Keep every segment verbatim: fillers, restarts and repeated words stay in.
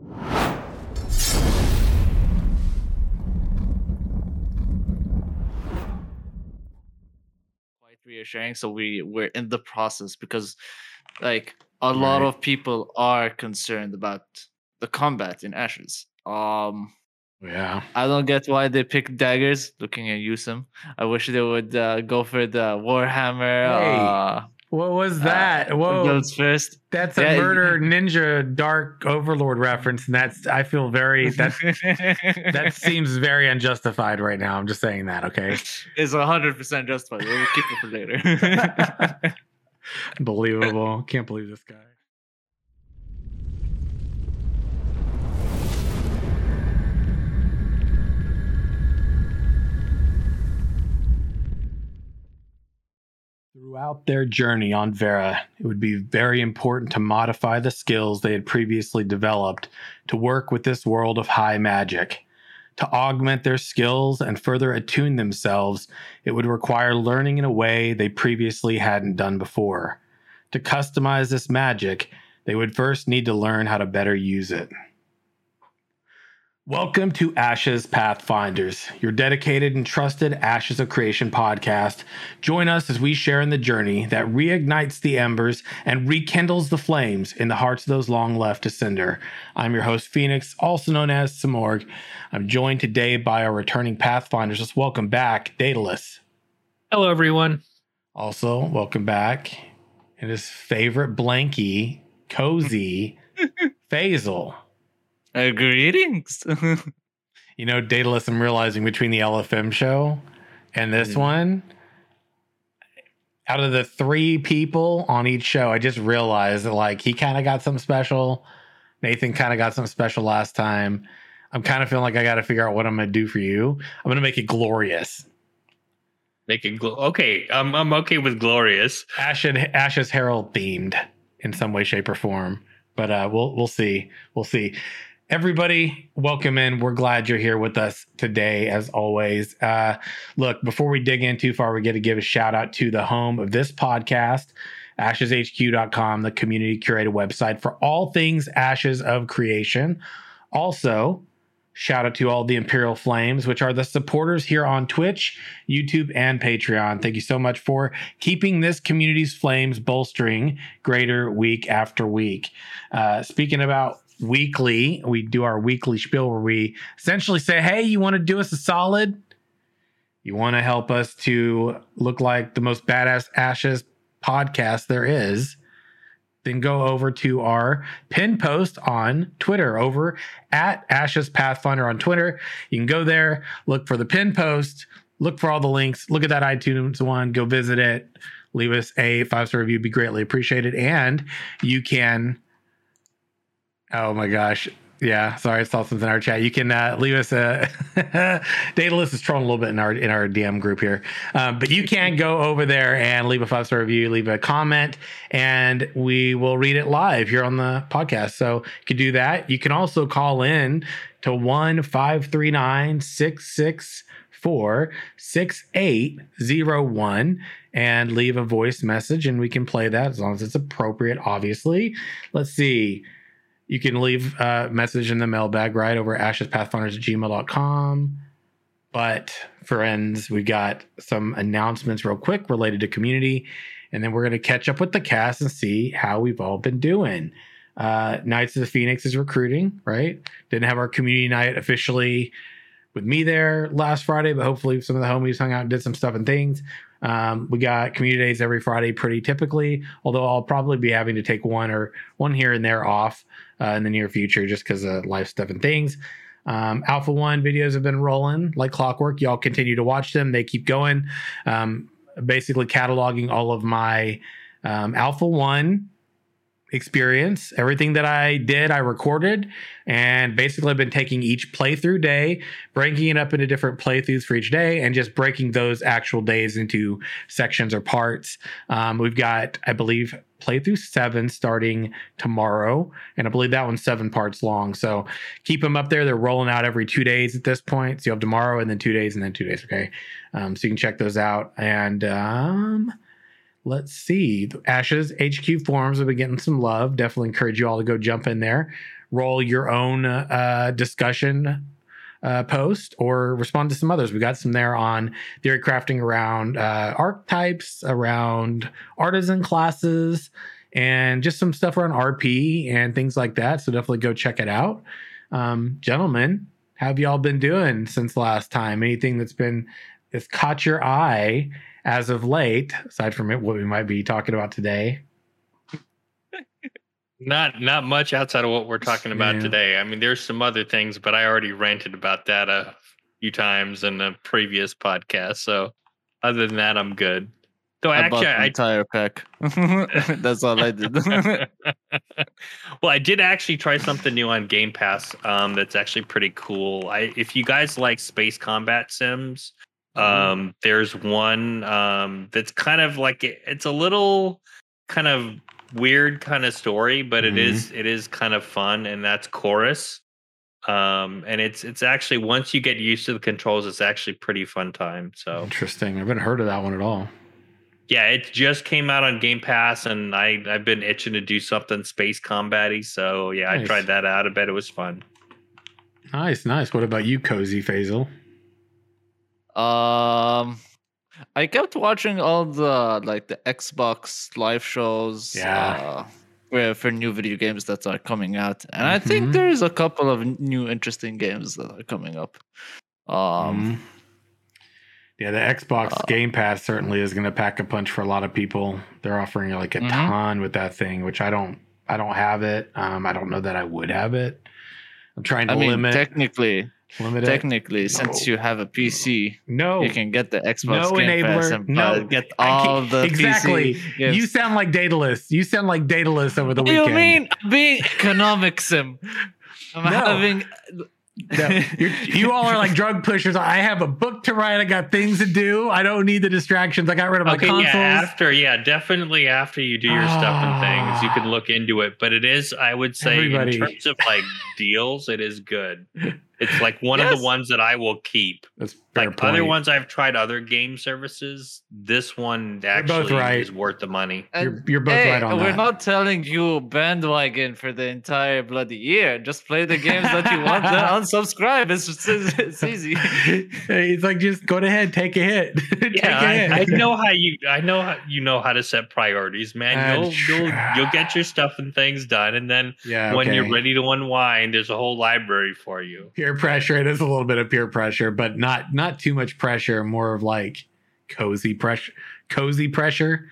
Quite reassuring. So we we're in the process because, like, a right. lot of people are concerned about the combat in Ashes. Um. Yeah, I don't get why they pick daggers. Looking at Yusum, I wish they would uh, go for the warhammer. Hey, uh, what was that? Uh, Whoa, those first. That's yeah. a murder ninja dark overlord reference, and that's. I feel very that that seems very unjustified right now. I'm just saying that. Okay, it's a hundred percent justified. We'll keep it for later. Unbelievable! Can't believe this guy. Throughout their journey on Vera, it would be very important to modify the skills they had previously developed to work with this world of high magic. To augment their skills and further attune themselves, it would require learning in a way they previously hadn't done before. To customize this magic, they would first need to learn how to better use it. Welcome to Ashes Pathfinders, your dedicated and trusted Ashes of Creation podcast. Join us as we share in the journey that reignites the embers and rekindles the flames in the hearts of those long left to Cinder. I'm your host, Phoenix, also known as Samorg. I'm joined today by our returning Pathfinders. Let's welcome back Daedalus. Hello, everyone. Also, welcome back and his favorite blankie, cozy, Faisal. Uh, greetings. You know, Daedalus, I'm realizing between the L F M show and this mm. one, out of the three people on each show, I just realized that, like, he kind of got something special. Nathan kind of got something special last time. I'm kind of feeling like I got to figure out what I'm going to do for you. I'm going to make it glorious. Make it gl- okay. I'm I'm okay with glorious. Ashen Ashes Herald themed in some way, shape, or form, but uh, we'll we'll see. We'll see. Everybody, welcome in. We're glad you're here with us today, as always. Uh, look, before we dig in too far, we got to give a shout out to the home of this podcast, ashes h q dot com, the community curated website for all things Ashes of Creation. Also, shout out to all the Imperial Flames, which are the supporters here on Twitch, YouTube, and Patreon. Thank you so much for keeping this community's flames bolstering greater week after week. Uh, speaking about weekly, we do our weekly spiel where we essentially say, hey, you want to do us a solid? You want to help us to look like the most badass Ashes podcast there is? Then go over to our pin post on Twitter over at Ashes Pathfinder on Twitter. You can go there, look for the pin post, look for all the links, look at that iTunes one, go visit it, leave us a five-star review, be greatly appreciated. And you can... Oh my gosh. Yeah. Sorry. I saw something in our chat. You can uh, leave us a Daedalus is trolling a little bit in our, in our D M group here, um, but you can go over there and leave a five-star review, leave a comment, and we will read it live here on the podcast. So you can do that. You can also call in to one five three nine six six four six eight zero one and leave a voice message, and we can play that as long as it's appropriate, obviously. Let's see. You can leave a message in the mailbag, right, over ashes pathfinders at gmail dot com. But, friends, we got some announcements real quick related to community, and then we're going to catch up with the cast and see how we've all been doing. Uh, Knights of the Phoenix is recruiting, right? Didn't have our community night officially with me there last Friday, but hopefully some of the homies hung out and did some stuff and things. Um, we got community days every Friday pretty typically, although I'll probably be having to take one or one here and there off uh, in the near future just because of life stuff and things. Um, Alpha One videos have been rolling like clockwork. Y'all continue to watch them. They keep going. Um, basically cataloging all of my um, Alpha One experience. Everything that I did, I recorded, and basically I've been taking each playthrough day, breaking it up into different playthroughs for each day, and just breaking those actual days into sections or parts. Um, we've got, I believe, playthrough seven starting tomorrow, and I believe that one's seven parts long. So keep them up there. They're rolling out every two days at this point. So you have tomorrow, and then two days, and then two days. Okay, um, so you can check those out. And um, let's see. Ashes H Q forums have been getting some love. Definitely encourage you all to go jump in there. roll your own uh, discussion uh, post or respond to some others. We got some there on theory crafting around uh, archetypes, around artisan classes, and just some stuff around R P and things like that. So definitely go check it out. Um, gentlemen, how have y'all been doing since last time? Anything that's been that's caught your eye as of late, aside from it, what we might be talking about today? Not not much outside of what we're talking about yeah. today. I mean, there's some other things, but I already ranted about that a few times in the previous podcast. So other than that, I'm good. So I actually, bought an entire pack. That's all I did. Well, I did actually try something new on Game Pass. Um, that's actually pretty cool. I, if you guys like space combat sims, um, mm. there's one um, that's kind of like it, it's a little kind of weird kind of story, but mm-hmm. it is it is kind of fun, and that's Chorus. Um, and it's it's actually, once you get used to the controls, it's actually pretty fun time. So interesting. I haven't heard of that one at all. Yeah, it just came out on Game Pass, and I, I've been itching to do something space combat-y. So, yeah, nice. I tried that out. I bet it was fun. Nice, nice. What about you, Cozy Faisal? Um, I kept watching all the, like, the Xbox live shows yeah. uh, for new video games that are coming out. And mm-hmm. I think there's a couple of new interesting games that are coming up. Um. Mm-hmm. Yeah, the Xbox uh, Game Pass certainly is going to pack a punch for a lot of people. They're offering like a mm-hmm. ton with that thing, which I don't, I don't have it. Um, I don't know that I would have it. I'm trying to I mean, limit. Technically, limit technically, it. since no. you have a P C, no, you can get the Xbox no Game enabler, Pass and no. get all the exactly. P C games. You sound like Daedalus. You sound like Daedalus over the what weekend. You mean being economic sim? I'm no. having. No, you're, you all are like drug pushers. I have a book to write. I got things to do. I don't need the distractions. I got rid of my okay, consoles. Yeah, after, yeah, definitely after you do your oh. stuff and things, you can look into it. But it is, I would say, Everybody. in terms of like deals, it is good. It's like one yes. of the ones that I will keep. That's fair like point. Other ones I've tried other game services. This one actually right. is worth the money. You're, you're both hey, right on we're that. We're not telling you bandwagon for the entire bloody year. Just play the games that you want. Then unsubscribe. It's, just, it's easy. It's like just go ahead, take a hit. take yeah, a I, hit. I know how you. I know how you know how to set priorities, man. You'll, you'll you'll get your stuff and things done, and then yeah, when okay. you're ready to unwind, there's a whole library for you. Here. Pressure. It is a little bit of peer pressure, but not not too much pressure. More of like cozy pressure. Cozy pressure.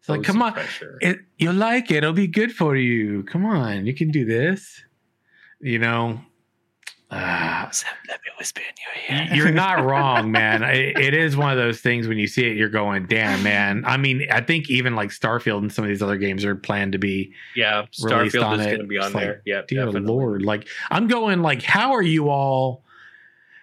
It's cozy like, come on, it, you'll like it. It'll be good for you. Come on, you can do this. You know. Uh, Sam, let me whisper in your ear. You're not wrong, man. It, it is one of those things when you see it, you're going, damn, man. I mean, I think even like Starfield and some of these other games are planned to be. Yeah, Starfield is going to be on it's there. Like, yeah, dear definitely. Lord, like I'm going, like, how are you all?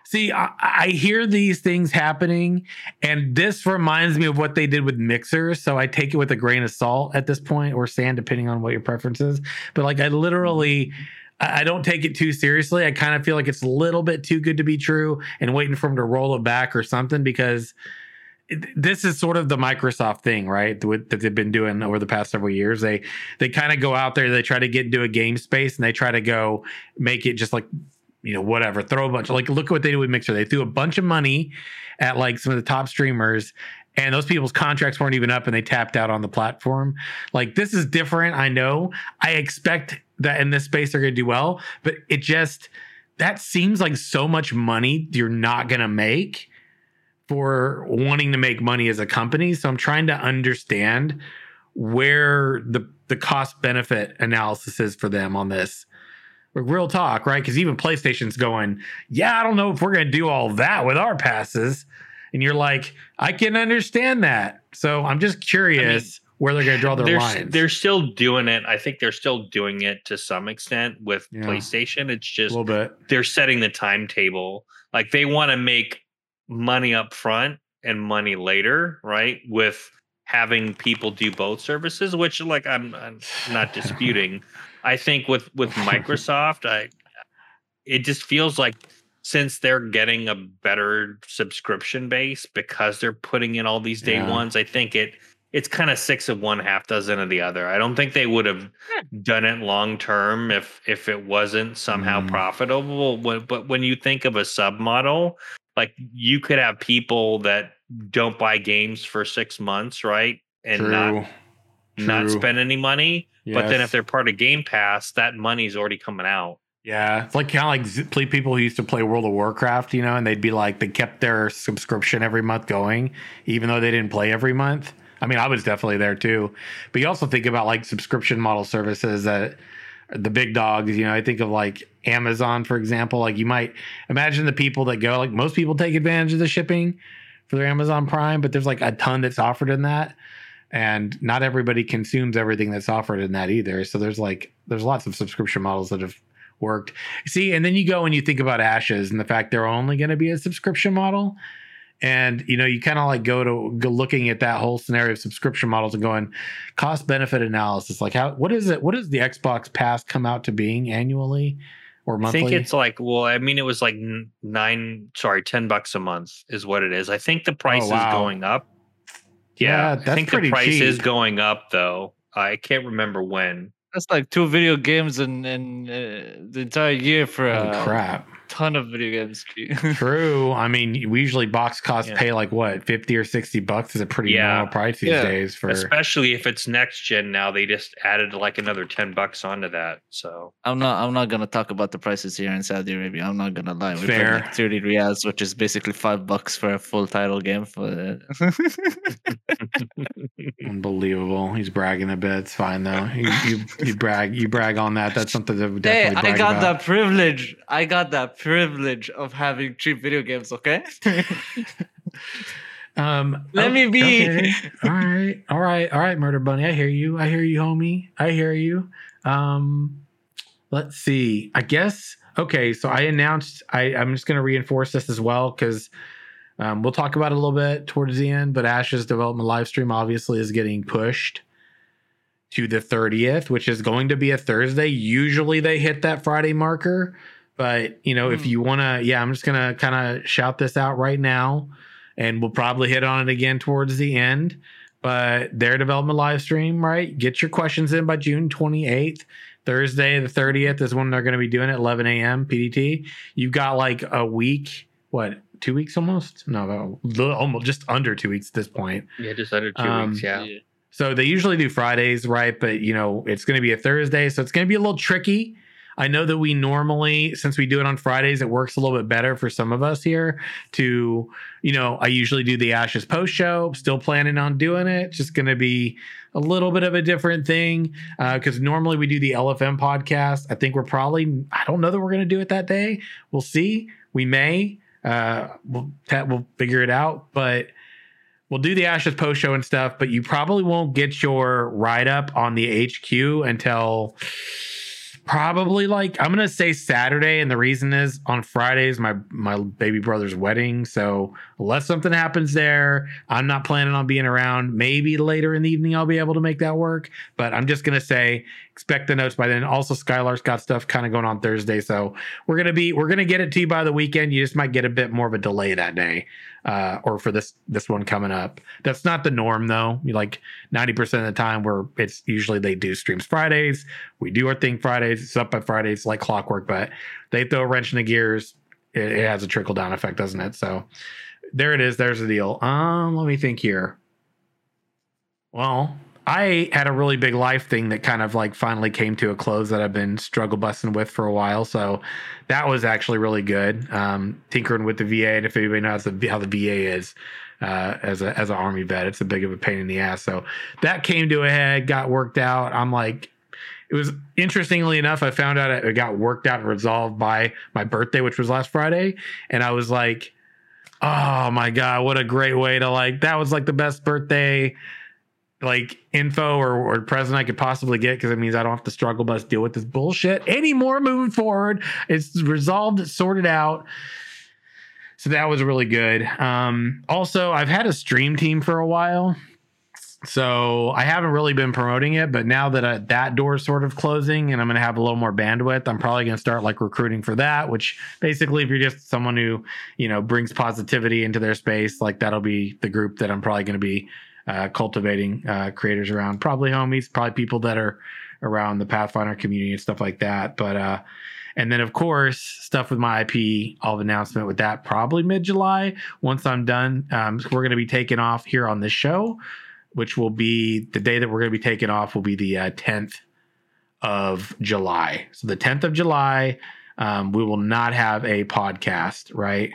See, I, I hear these things happening, and this reminds me of what they did with Mixer. So I take it with a grain of salt at this point, or sand, depending on what your preference is. But like, I literally. I don't take it too seriously. I kind of feel like it's a little bit too good to be true and waiting for them to roll it back or something, because it, this is sort of the Microsoft thing, right? That they've been doing over the past several years. They they kind of go out there, they try to get into a game space, and they try to go make it just like, you know, whatever, throw a bunch. Like, look what they did with Mixer. They threw a bunch of money at like some of the top streamers, and those people's contracts weren't even up, and they tapped out on the platform. Like, this is different. I know. I expect that in this space they're going to do well, but it just, that seems like so much money you're not going to make for wanting to make money as a company. So I'm trying to understand where the the cost benefit analysis is for them on this. Real talk, right? Because even PlayStation's going, yeah, I don't know if we're going to do all that with our passes. And you're like, I can understand that. So I'm just curious. I mean, where they're going to draw their they're, lines. They're still doing it. I think they're still doing it to some extent with yeah. PlayStation. It's just they're setting the timetable. Like, they want to make money up front and money later, right? With having people do both services, which like I'm, I'm not disputing. I think with, with Microsoft, I it just feels like since they're getting a better subscription base because they're putting in all these day yeah. ones, I think it... it's kind of six of one, half dozen of the other. I don't think they would have done it long term if if it wasn't somehow mm. profitable. But when you think of a sub model, like you could have people that don't buy games for six months, right? And True. not True. not spend any money. Yes. But then if they're part of Game Pass, that money's already coming out. Yeah, it's like kind of like play people who used to play World of Warcraft, you know, and they'd be like, they kept their subscription every month going, even though they didn't play every month. I mean, I was definitely there too. But you also think about like subscription model services that the big dogs, you know, I think of like Amazon, for example. Like you might imagine the people that go, like most people take advantage of the shipping for their Amazon Prime, but there's like a ton that's offered in that. And not everybody consumes everything that's offered in that either. So there's like, there's lots of subscription models that have worked. See, and then you go and you think about Ashes and the fact they're only going to be a subscription model. And, you know, you kind of like go to go looking at that whole scenario of subscription models and going cost benefit analysis. Like how, what is it? What does the Xbox Pass come out to being annually or monthly? I think it's like, well, I mean, it was like nine, sorry, ten bucks a month is what it is. I think the price oh, wow. is going up. Yeah, yeah that's I think pretty the price cheap. is going up, though. I can't remember when. That's like two video games in, in uh, the entire year for a oh, crap. ton of video games. True. I mean, we usually box costs yeah. pay like what, fifty or sixty bucks is a pretty yeah. normal price these yeah. days. For especially if it's next gen now, they just added like another ten bucks onto that. So I'm not I'm not going to talk about the prices here in Saudi Arabia. I'm not going to lie. We Fair. Like thirty riyals, which is basically five bucks for a full title game. For Unbelievable. He's bragging a bit. It's fine though. You, you You brag, you brag on that. That's something that would definitely. Hey, I got about. that privilege. I got that privilege of having cheap video games. Okay. um, Let oh, me be. Okay. All right, all right, all right. Murder Bunny, I hear you. I hear you, homie. I hear you. Um, let's see. I guess. Okay, so I announced. I, I'm just going to reinforce this as well because um, we'll talk about it a little bit towards the end. But Ash's development live stream obviously is getting pushed to the thirtieth, which is going to be a Thursday. Usually they hit that Friday marker, but you know, mm. if you want to, yeah, I'm just going to kind of shout this out right now and we'll probably hit on it again towards the end, but their development live stream, right? Get your questions in by June twenty-eighth. Thursday, the thirtieth is when they're going to be doing it, eleven a.m. P D T. You've got like a week, what, two weeks almost? No, almost just under two weeks at this point. Yeah, just under two um, weeks, yeah. yeah. So they usually do Fridays, right? But, you know, it's going to be a Thursday, so it's going to be a little tricky. I know that we normally, since we do it on Fridays, it works a little bit better for some of us here to, you know, I usually do the Ashes post show. Still planning on doing it. Just going to be a little bit of a different thing because uh, normally we do the L F M podcast. I think we're probably, I don't know that we're going to do it that day. We'll see. We may. Uh, we'll, we'll figure it out, but we'll do the Ashes post show and stuff, but you probably won't get your write up on the H Q until probably like, I'm going to say Saturday. And the reason is on Fridays, my, my baby brother's wedding. So unless something happens there, I'm not planning on being around. Maybe later in the evening, I'll be able to make that work, but I'm just going to say, expect the notes by then. Also, Skylar's got stuff kind of going on Thursday. So we're going to be, we're going to get it to you by the weekend. You just might get a bit more of a delay that day. Uh, or for this this one coming up. That's not the norm, though. You like ninety percent of the time where it's usually they do streams Fridays. We do our thing Fridays. It's up by Fridays like clockwork, but they throw a wrench in the gears. It, it has a trickle-down effect, doesn't it? So there it is. There's the deal. Um, let me think here. Well, I had a really big life thing that kind of like finally came to a close that I've been struggle busting with for a while. So that was actually really good. Um, tinkering with the V A, and if anybody knows how the V A is uh, as a, as an Army vet, it's a big of a pain in the ass. So that came to a head, got worked out. I'm like, it was interestingly enough, I found out it got worked out and resolved by my birthday, which was last Friday. And I was like, oh my God, what a great way to like, that was like the best birthday like info or, or present I could possibly get because it means I don't have to struggle bus deal with this bullshit anymore moving forward. It's resolved, it's sorted out. So that was really good. Um, also, I've had a stream team for a while, so I haven't really been promoting it, but now that I, that door is sort of closing and I'm going to have a little more bandwidth, I'm probably going to start like recruiting for that, which basically if you're just someone who, you know, brings positivity into their space, like that'll be the group that I'm probably going to be uh, cultivating uh, creators around, probably homies, probably people that are around the Pathfinder community and stuff like that. But uh, and then, of course, stuff with my I P. I'll have an announcement with that probably mid-July once I'm done. Um, so we're going to be taking off here on this show, which will be the day that we're going to be taking off will be the uh, tenth of July. So the tenth of July, um, we will not have a podcast, right?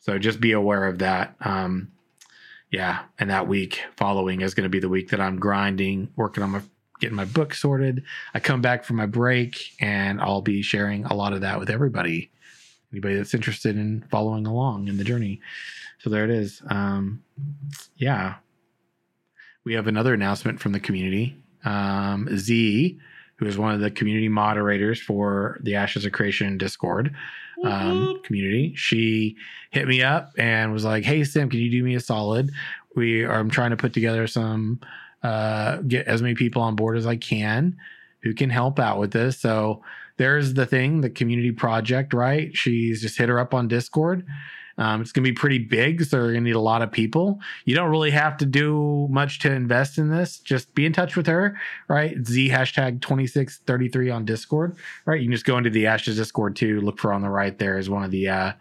So just be aware of that. Um, yeah. And that week following is going to be the week that I'm grinding, working on my, getting my book sorted. I come back from my break and I'll be sharing a lot of that with everybody, anybody that's interested in following along in the journey. So there it is. Um, yeah. We have another announcement from the community. Um, Z, who is one of the community moderators for the Ashes of Creation Discord um, community. She hit me up and was like, hey, Sim, can you do me a solid? We are I'm trying to put together some, uh, get as many people on board as I can who can help out with this. So there's the thing, the community project, right? She's just hit her up on Discord. Um, it's going to be pretty big, so you're going to need a lot of people. You don't really have to do much to invest in this. Just be in touch with her, right? Z hashtag twenty-six thirty-three on Discord, right? You can just go into the Ashes Discord too. Look for on the right there is one of the uh,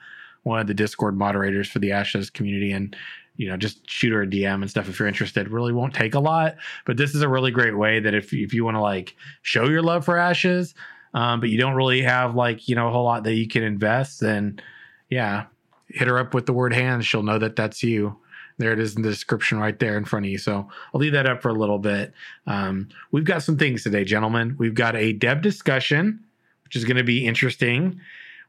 one of the Discord moderators for the Ashes community, and you know, just shoot her a D M and stuff if you're interested. Really won't take a lot, but this is a really great way that if if you want to like show your love for Ashes, um, but you don't really have like you know a whole lot that you can invest, then yeah. Hit her up with the word hands. She'll know that that's you. There it is in the description right there in front of you. So I'll leave that up for a little bit. Um, we've got some things today, gentlemen. We've got a dev discussion, which is going to be interesting.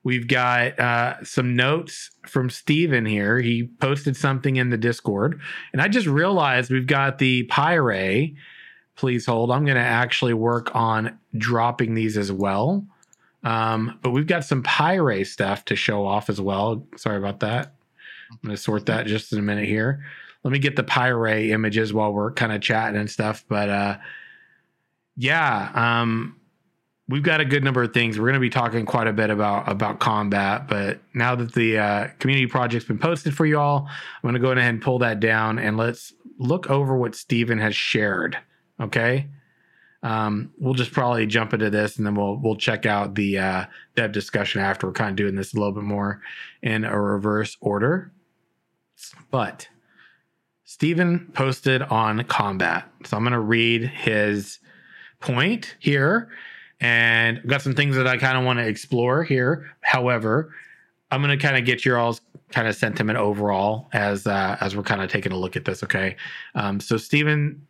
We've got uh, some notes from Steven here. He posted something in the Discord. And I just realized we've got the Pyre. Please hold. I'm going to actually work on dropping these as well. Um, but we've got some Pyre stuff to show off as well. Sorry about that. I'm going to sort that just in a minute here. Let me get the Pyre images while we're kind of chatting and stuff. But uh, yeah, um, we've got a good number of things. We're going to be talking quite a bit about, about combat. But now that the uh, community project's been posted for you all, I'm going to go ahead and pull that down. And let's look over what Steven has shared. Okay. Um, we'll just probably jump into this and then we'll we'll check out the uh, dev discussion after. We're kind of doing this a little bit more in a reverse order. But Steven posted on combat. So I'm going to read his point here. And I've got some things that I kind of want to explore here. However, I'm going to kind of get your all's kind of sentiment overall as, uh, as we're kind of taking a look at this, okay? Um, so Steven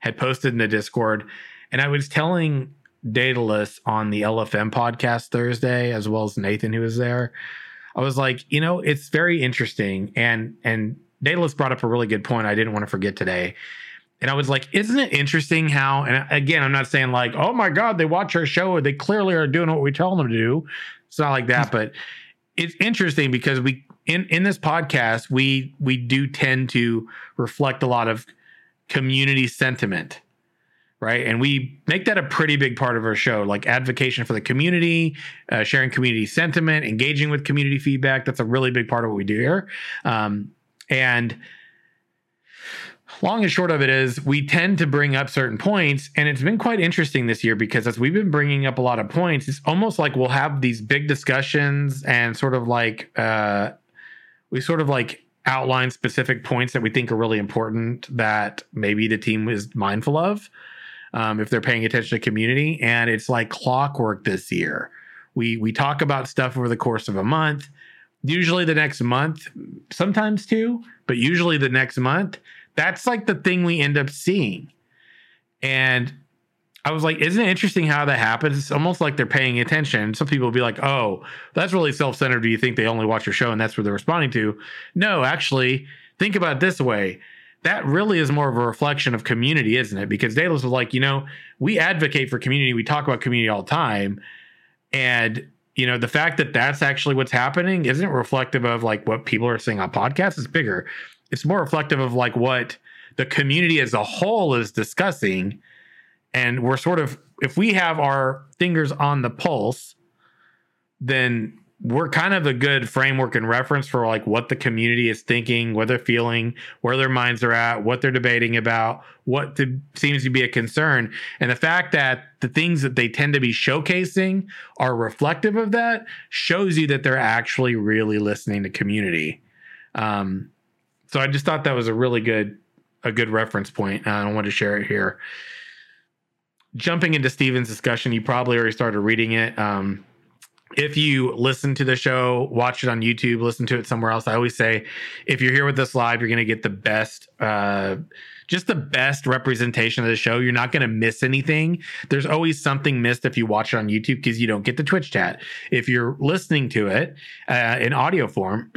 had posted in the Discord. And I was telling Daedalus on the L F M podcast Thursday, as well as Nathan, who was there. I was like, you know, it's very interesting. And and Daedalus brought up a really good point I didn't want to forget today. And I was like, isn't it interesting how, and again, I'm not saying like, oh my God, they watch our show or they clearly are doing what we tell them to do. It's not like that, but it's interesting because we, in, in this podcast, we we do tend to reflect a lot of community sentiment. Right. And we make that a pretty big part of our show, like advocation for the community, uh, sharing community sentiment, engaging with community feedback. That's a really big part of what we do here. Um, and long and short of it is we tend to bring up certain points. And it's been quite interesting this year because as we've been bringing up a lot of points, it's almost like we'll have these big discussions and sort of like uh, we sort of like outline specific points that we think are really important that maybe the team is mindful of. Um, if they're paying attention to community, and it's like clockwork this year. We we talk about stuff over the course of a month, usually the next month, sometimes two, but usually the next month. That's like the thing we end up seeing. And I was like, isn't it interesting how that happens? It's almost like they're paying attention. Some people will be like, oh, that's really self-centered. Do you think they only watch your show and that's what they're responding to? No, actually, think about it this way. That really is more of a reflection of community, isn't it? Because Daedalus was like, you know, we advocate for community. We talk about community all the time. And, you know, the fact that that's actually what's happening isn't reflective of like what people are saying on podcasts. It's bigger. It's more reflective of like what the community as a whole is discussing. And we're sort of, if we have our fingers on the pulse, then we're kind of a good framework and reference for like what the community is thinking, what they're feeling, where their minds are at, what they're debating about, what to, seems to be a concern. And the fact that the things that they tend to be showcasing are reflective of that shows you that they're actually really listening to community. Um, so I just thought that was a really good, a good reference point. And I wanted to share it here. Jumping into Steven's discussion, you probably already started reading it. Um, If you listen to the show, watch it on YouTube, listen to it somewhere else. I always say, if you're here with us live, you're going to get the best, uh, just the best representation of the show. You're not going to miss anything. There's always something missed if you watch it on YouTube because you don't get the Twitch chat. If you're listening to it uh, in audio form,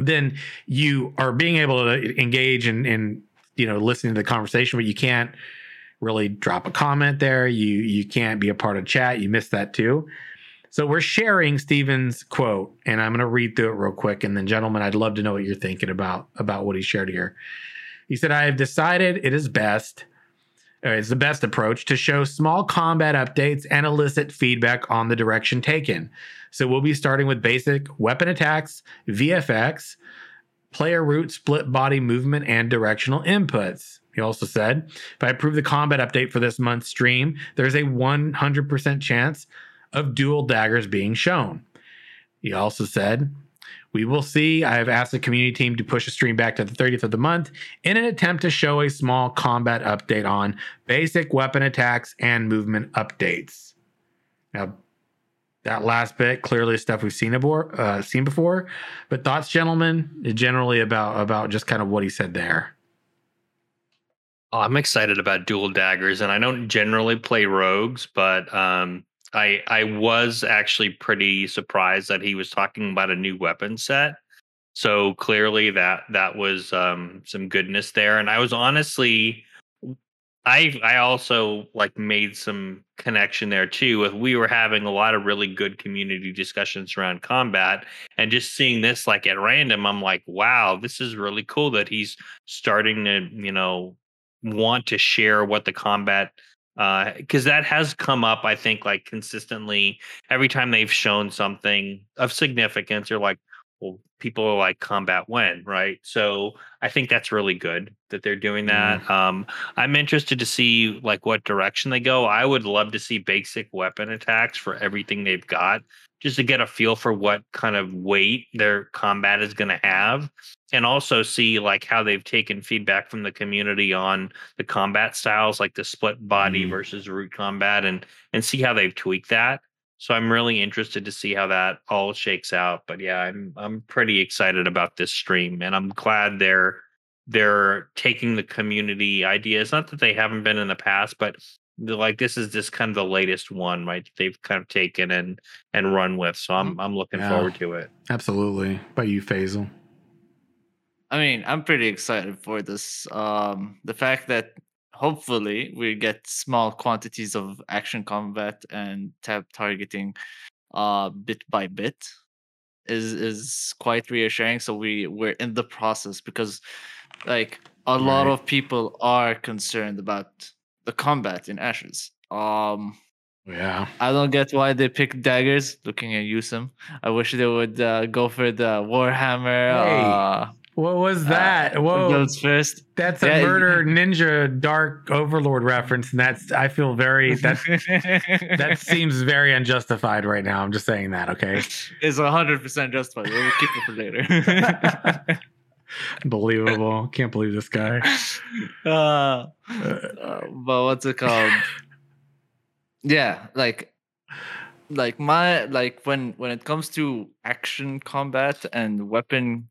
then you are being able to engage and, and, you know, listening to the conversation, but you can't really drop a comment there. You, you can't be a part of chat. You miss that too. So we're sharing Steven's quote, and I'm going to read through it real quick. And then, gentlemen, I'd love to know what you're thinking about, about what he shared here. He said, I have decided it is best, or it's the best approach to show small combat updates and elicit feedback on the direction taken. So we'll be starting with basic weapon attacks, V F X, player root, split body movement, and directional inputs. He also said, if I approve the combat update for this month's stream, there's a one hundred percent chance of dual daggers being shown. He also said, we will see. I have asked the community team to push a stream back to the thirtieth of the month in an attempt to show a small combat update on basic weapon attacks and movement updates. Now, that last bit, clearly stuff we've seen before, uh, seen before, but thoughts, gentlemen, generally about, about just kind of what he said there. Oh, I'm excited about dual daggers, and I don't generally play rogues, but, um, I I was actually pretty surprised that he was talking about a new weapon set. So clearly that that was um, some goodness there. And I was honestly, I I also like made some connection there too. If we were having a lot of really good community discussions around combat, and just seeing this like at random, I'm like, wow, this is really cool that he's starting to, you know, want to share what the combat uh because that has come up, I think, like consistently every time they've shown something of significance. You're like, well, people are like, combat when, right? So I think that's really good that they're doing that. Mm. um I'm interested to see like what direction they go. I would love to see basic weapon attacks for everything they've got, just to get a feel for what kind of weight their combat is going to have, and also see like how they've taken feedback from the community on the combat styles, like the split body mm. versus root combat, and and see how they've tweaked that. So I'm really interested to see how that all shakes out. But yeah, I'm I'm pretty excited about this stream, and I'm glad they're they're taking the community ideas. Not that they haven't been in the past, but like this is just kind of the latest one, right? They've kind of taken and and run with. So I'm I'm looking yeah, forward to it. Absolutely. By you, Faisal. I mean, I'm pretty excited for this. Um, the fact that hopefully we get small quantities of action combat and tab targeting, uh, bit by bit, is is quite reassuring. So we we're in the process, because like a right. lot of people are concerned about the combat in Ashes. Um, yeah. I don't get why they picked daggers. Looking at Yusim, I wish they would uh, go for the Warhammer. Hey. Uh, what was that? Uh, Whoa! First. That's a yeah, murder yeah. ninja dark overlord reference, and that's I feel very that that seems very unjustified right now. I'm just saying that. Okay, it's one hundred percent justified. We'll keep it for later. Unbelievable. Can't believe this guy. Uh, uh, but what's it called? Yeah, like like my like when when it comes to action combat and weapon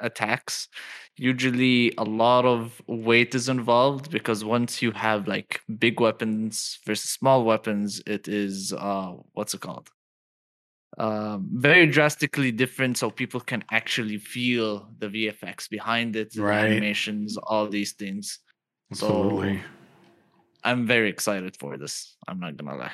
attacks, usually a lot of weight is involved, because once you have like big weapons versus small weapons, it is uh what's it called? Um, very drastically different, so people can actually feel the V F X behind it, the right. animations, all these things. Absolutely. So I'm very excited for this. I'm not gonna lie.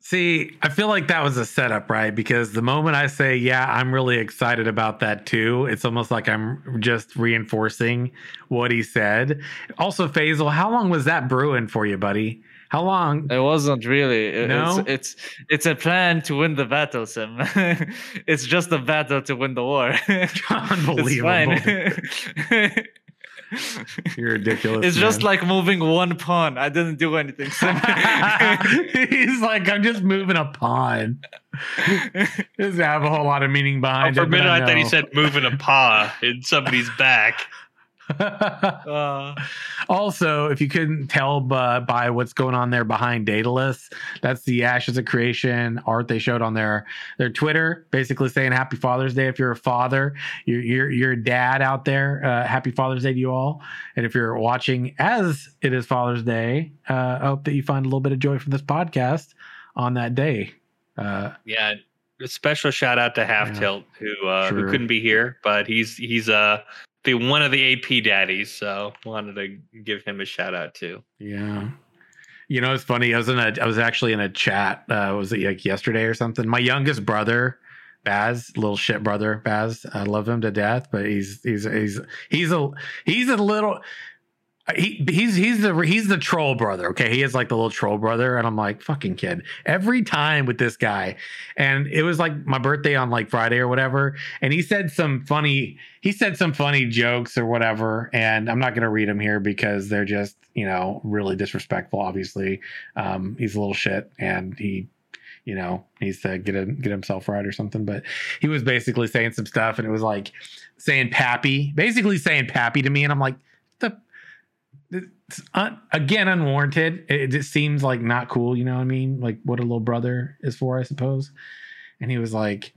See, I feel like that was a setup, right? Because the moment I say, yeah, I'm really excited about that too, it's almost like I'm just reinforcing what he said. Also, Faisal, how long was that brewing for you, buddy? How long? It wasn't really. No? It's, it's it's a plan to win the battle, Sim. It's just a battle to win the war. Unbelievable. It's fine. You're ridiculous. It's man. Just like moving one pawn. I didn't do anything. He's like, I'm just moving a pawn. Doesn't have a whole lot of meaning behind oh, it. For a minute, I, I thought he said moving a paw in somebody's back. uh, also, if you couldn't tell by, by what's going on there behind Daedalus, that's the Ashes of Creation art they showed on their their Twitter, basically saying Happy Father's Day if you're a father, you're you're, you're a dad out there. Uh, Happy Father's Day to you all, and if you're watching as it is Father's Day, uh, I hope that you find a little bit of joy from this podcast on that day. Uh, yeah, a special shout out to Half yeah, Tilt who uh, who couldn't be here, but he's he's a uh, be one of the A P daddies, so wanted to give him a shout out too. Yeah, you know, it's funny. I was in a, I was actually in a chat. Uh, was it like yesterday or something? My youngest brother, Baz, little shit brother, Baz. I love him to death, but he's he's he's he's a he's a little. He he's he's the he's the troll brother, okay? He is like the little troll brother, and I'm like, fucking kid, every time with this guy. And it was like my birthday on like Friday or whatever, and he said some funny he said some funny jokes or whatever, and I'm not gonna read them here because they're just, you know, really disrespectful. Obviously, um, he's a little shit, and he, you know, needs to get him get himself right or something. But he was basically saying some stuff, and it was like saying pappy, basically saying pappy to me, and I'm like, the It's un- again unwarranted. It just seems like not cool, you know what I mean? Like what a little brother is for, I suppose. And he was like,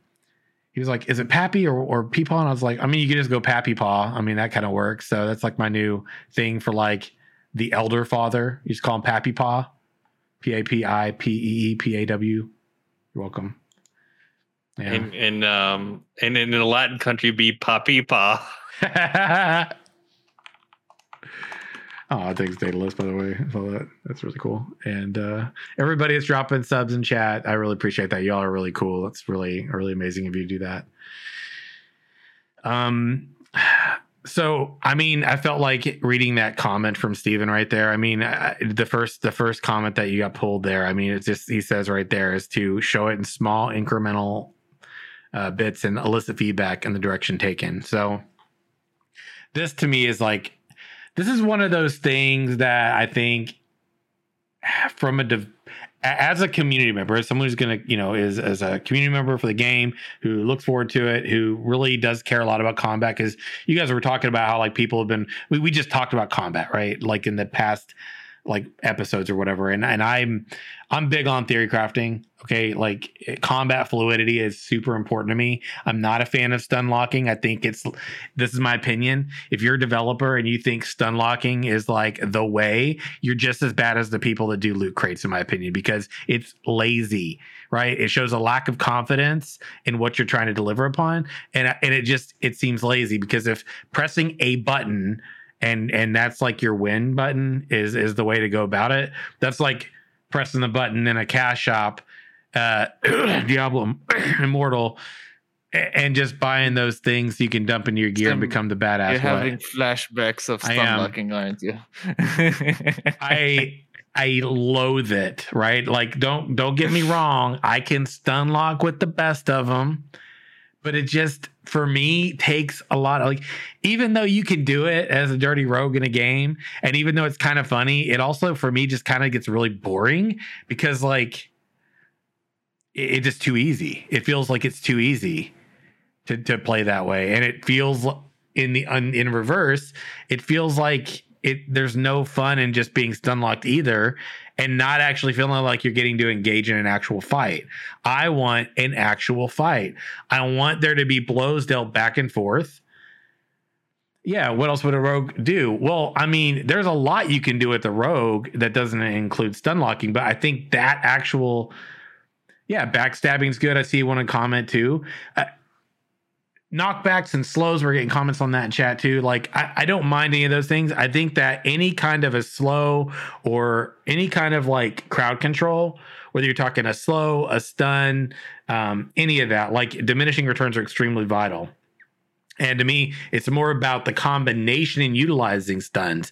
he was like, is it pappy or or peepaw? And I was like, I mean, you can just go pappy paw. I mean, that kind of works. So that's like my new thing for like the elder father. You just call him pappy paw, P A P I P E E P A W. You're welcome. Yeah. And and um and in the Latin country, be pappy paw. Oh, thanks, Daedalus, by the way. That. That's really cool. And uh, everybody that's dropping subs in chat, I really appreciate that. Y'all are really cool. It's really, really amazing of you to do that. Um, so, I mean, I felt like reading that comment from Steven right there. I mean, I, the first the first comment that you got pulled there, I mean, it's just, he says right there, is to show it in small incremental uh, bits and elicit feedback in the direction taken. So this to me is like, this is one of those things that I think from a, div- as a community member, as someone who's going to, you know, is as a community member for the game, who looks forward to it, who really does care a lot about combat. Cause you guys were talking about how like people have been, we, we just talked about combat, right? Like in the past, like episodes or whatever. And, and I'm, I'm big on theory crafting. Okay. Like combat fluidity is super important to me. I'm not a fan of stun locking. I think it's, this is my opinion. If you're a developer and you think stun locking is like the way, you're just as bad as the people that do loot crates, in my opinion, because it's lazy, right? It shows a lack of confidence in what you're trying to deliver upon. And, and it just, it seems lazy because if pressing a button And and that's like your win button is is the way to go about it. That's like pressing the button in a cash shop, uh, Diablo Immortal, and just buying those things you can dump into your gear and become the badass. You're having what? Flashbacks of stun locking, aren't you? I I loathe it, right? Like don't don't get me wrong. I can stun lock with the best of them. But it just, for me, takes a lot of, like, even though you can do it as a dirty rogue in a game, and even though it's kind of funny, it also, for me, just kind of gets really boring because, like, it, it just too easy. It feels like it's too easy to, to play that way. And it feels, in the in reverse, it feels like it. There's no fun in just being stunlocked either and not actually feeling like you're getting to engage in an actual fight. I want an actual fight. I want there to be blows dealt back and forth. Yeah, what else would a rogue do? Well, I mean, there's a lot you can do with a rogue that doesn't include stun locking, but I think that actual, yeah, backstabbing's good. I see one in comment too. Uh, knockbacks and slows, we're getting comments on that in chat too. Like I, I don't mind any of those things. I think that any kind of a slow or any kind of like crowd control, whether you're talking a slow, a stun, um, any of that, like diminishing returns are extremely vital. And to me, it's more about the combination and utilizing stuns.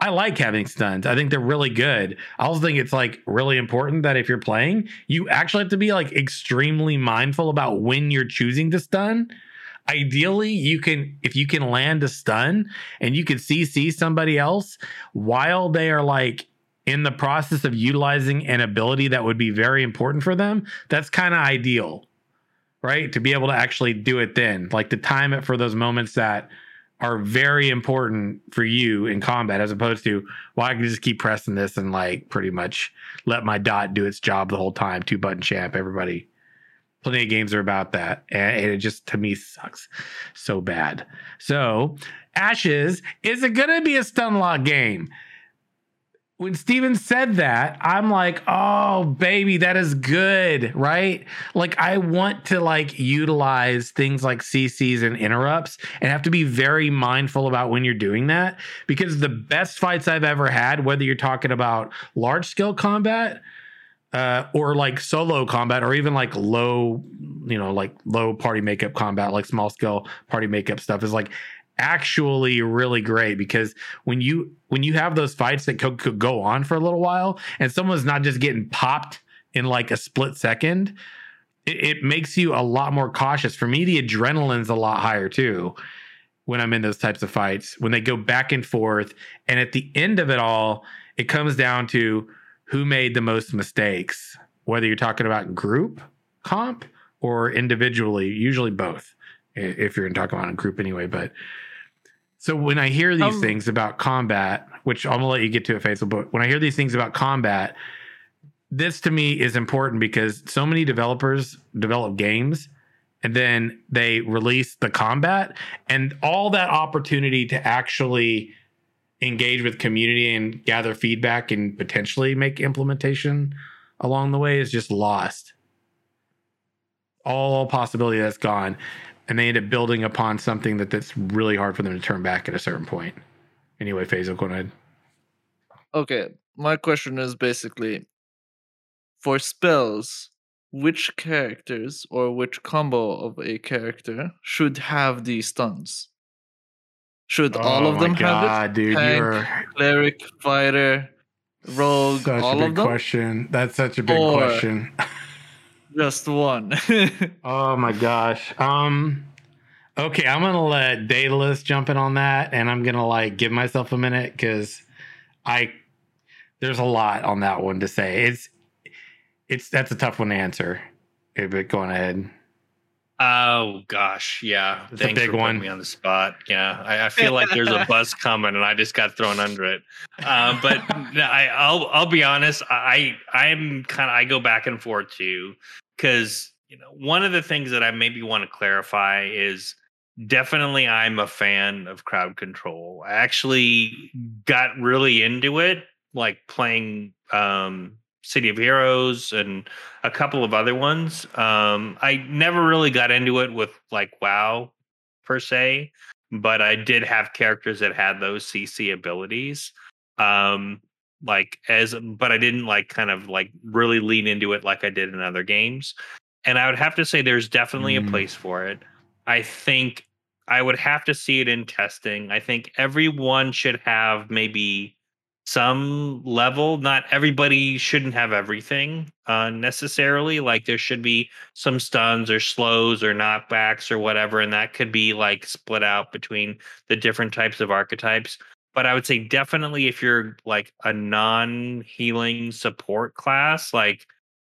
I like having stuns. I think they're really good. I also think it's like really important that if you're playing, you actually have to be like extremely mindful about when you're choosing to stun. Ideally, you can if you can land a stun and you can C C somebody else while they are like in the process of utilizing an ability that would be very important for them, that's kind of ideal, right? To be able to actually do it then, like to time it for those moments that are very important for you in combat, as opposed to, well, I can just keep pressing this and like pretty much let my dot do its job the whole time. Two button champ, everybody. Plenty of games are about that. And it just, to me, sucks so bad. So Ashes, is it going to be a stun lock game? When Steven said that, I'm like, oh, baby, that is good, right? Like, I want to, like, utilize things like C Cs and interrupts and have to be very mindful about when you're doing that, because the best fights I've ever had, whether you're talking about large-scale combat uh, or, like, solo combat or even, like, low, you know, like, low party makeup combat, like small-scale party makeup stuff is, like, actually really great, because when you when you have those fights that could, could go on for a little while and someone's not just getting popped in like a split second, it, it makes you a lot more cautious. For me, the adrenaline's a lot higher too when I'm in those types of fights, when they go back and forth, and at the end of it all, it comes down to who made the most mistakes, whether you're talking about group comp or individually, usually both, if you're talking about a group anyway. But so when I hear these um, things about combat, which I'm going to let you get to it, Faisal, but when I hear these things about combat, this to me is important because so many developers develop games and then they release the combat, and all that opportunity to actually engage with community and gather feedback and potentially make implementation along the way is just lost. All possibility that's gone. And they end up building upon something that that's really hard for them to turn back at a certain point. Anyway, Faisal, go ahead. Okay, my question is basically, for spells, which characters or which combo of a character should have these stuns? Should oh all of them God, have it? Dude, tank, you're... cleric, fighter, rogue, such all a big of them? Question. That's such a big or... question. Just one. Oh my gosh. Um, okay, I'm gonna let Daedalus jump in on that, and I'm gonna like give myself a minute because I there's a lot on that one to say. It's it's that's a tough one to answer. But going ahead. Oh gosh, yeah. That's Thanks a big for one. Putting me on the spot. Yeah, I, I feel like there's a bus coming, and I just got thrown under it. Uh, but I, I'll I'll be honest. I I'm kind of I go back and forth too, because you know one of the things that I maybe want to clarify is definitely I'm a fan of crowd control. I actually got really into it, like playing um, City of Heroes and a couple of other ones. Um, I never really got into it with like WoW per se, but I did have characters that had those C C abilities. Um, like as, but I didn't like kind of like really lean into it like I did in other games. And I would have to say there's definitely mm. a place for it. I think I would have to see it in testing. I think everyone should have maybe some level. Not everybody shouldn't have everything uh, necessarily. Like there should be some stuns or slows or knockbacks or whatever, and that could be like split out between the different types of archetypes. But I would say definitely if you're like a non-healing support class, like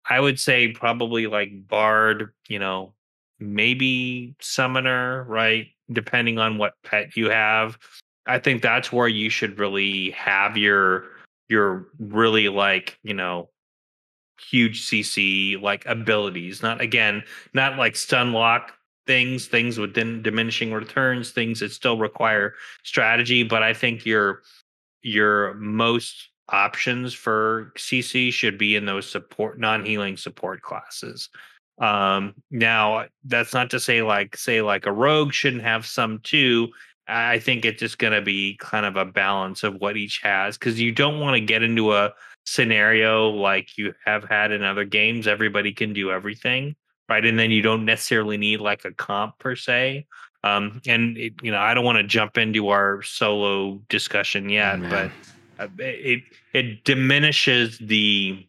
I would say probably like bard, you know, maybe summoner, right? Depending on what pet you have. I think that's where you should really have your your really like, you know, huge C C like abilities. Not again, not like stun lock things, things with din- diminishing returns, things that still require strategy. But I think your your most options for C C should be in those support non-healing support classes. Um, now that's not to say like say like a rogue shouldn't have some too. I think it's just going to be kind of a balance of what each has, because you don't want to get into a scenario like you have had in other games. Everybody can do everything, right? And then you don't necessarily need like a comp per se. Um, and, it, you know, I don't want to jump into our solo discussion yet, oh, but it it diminishes the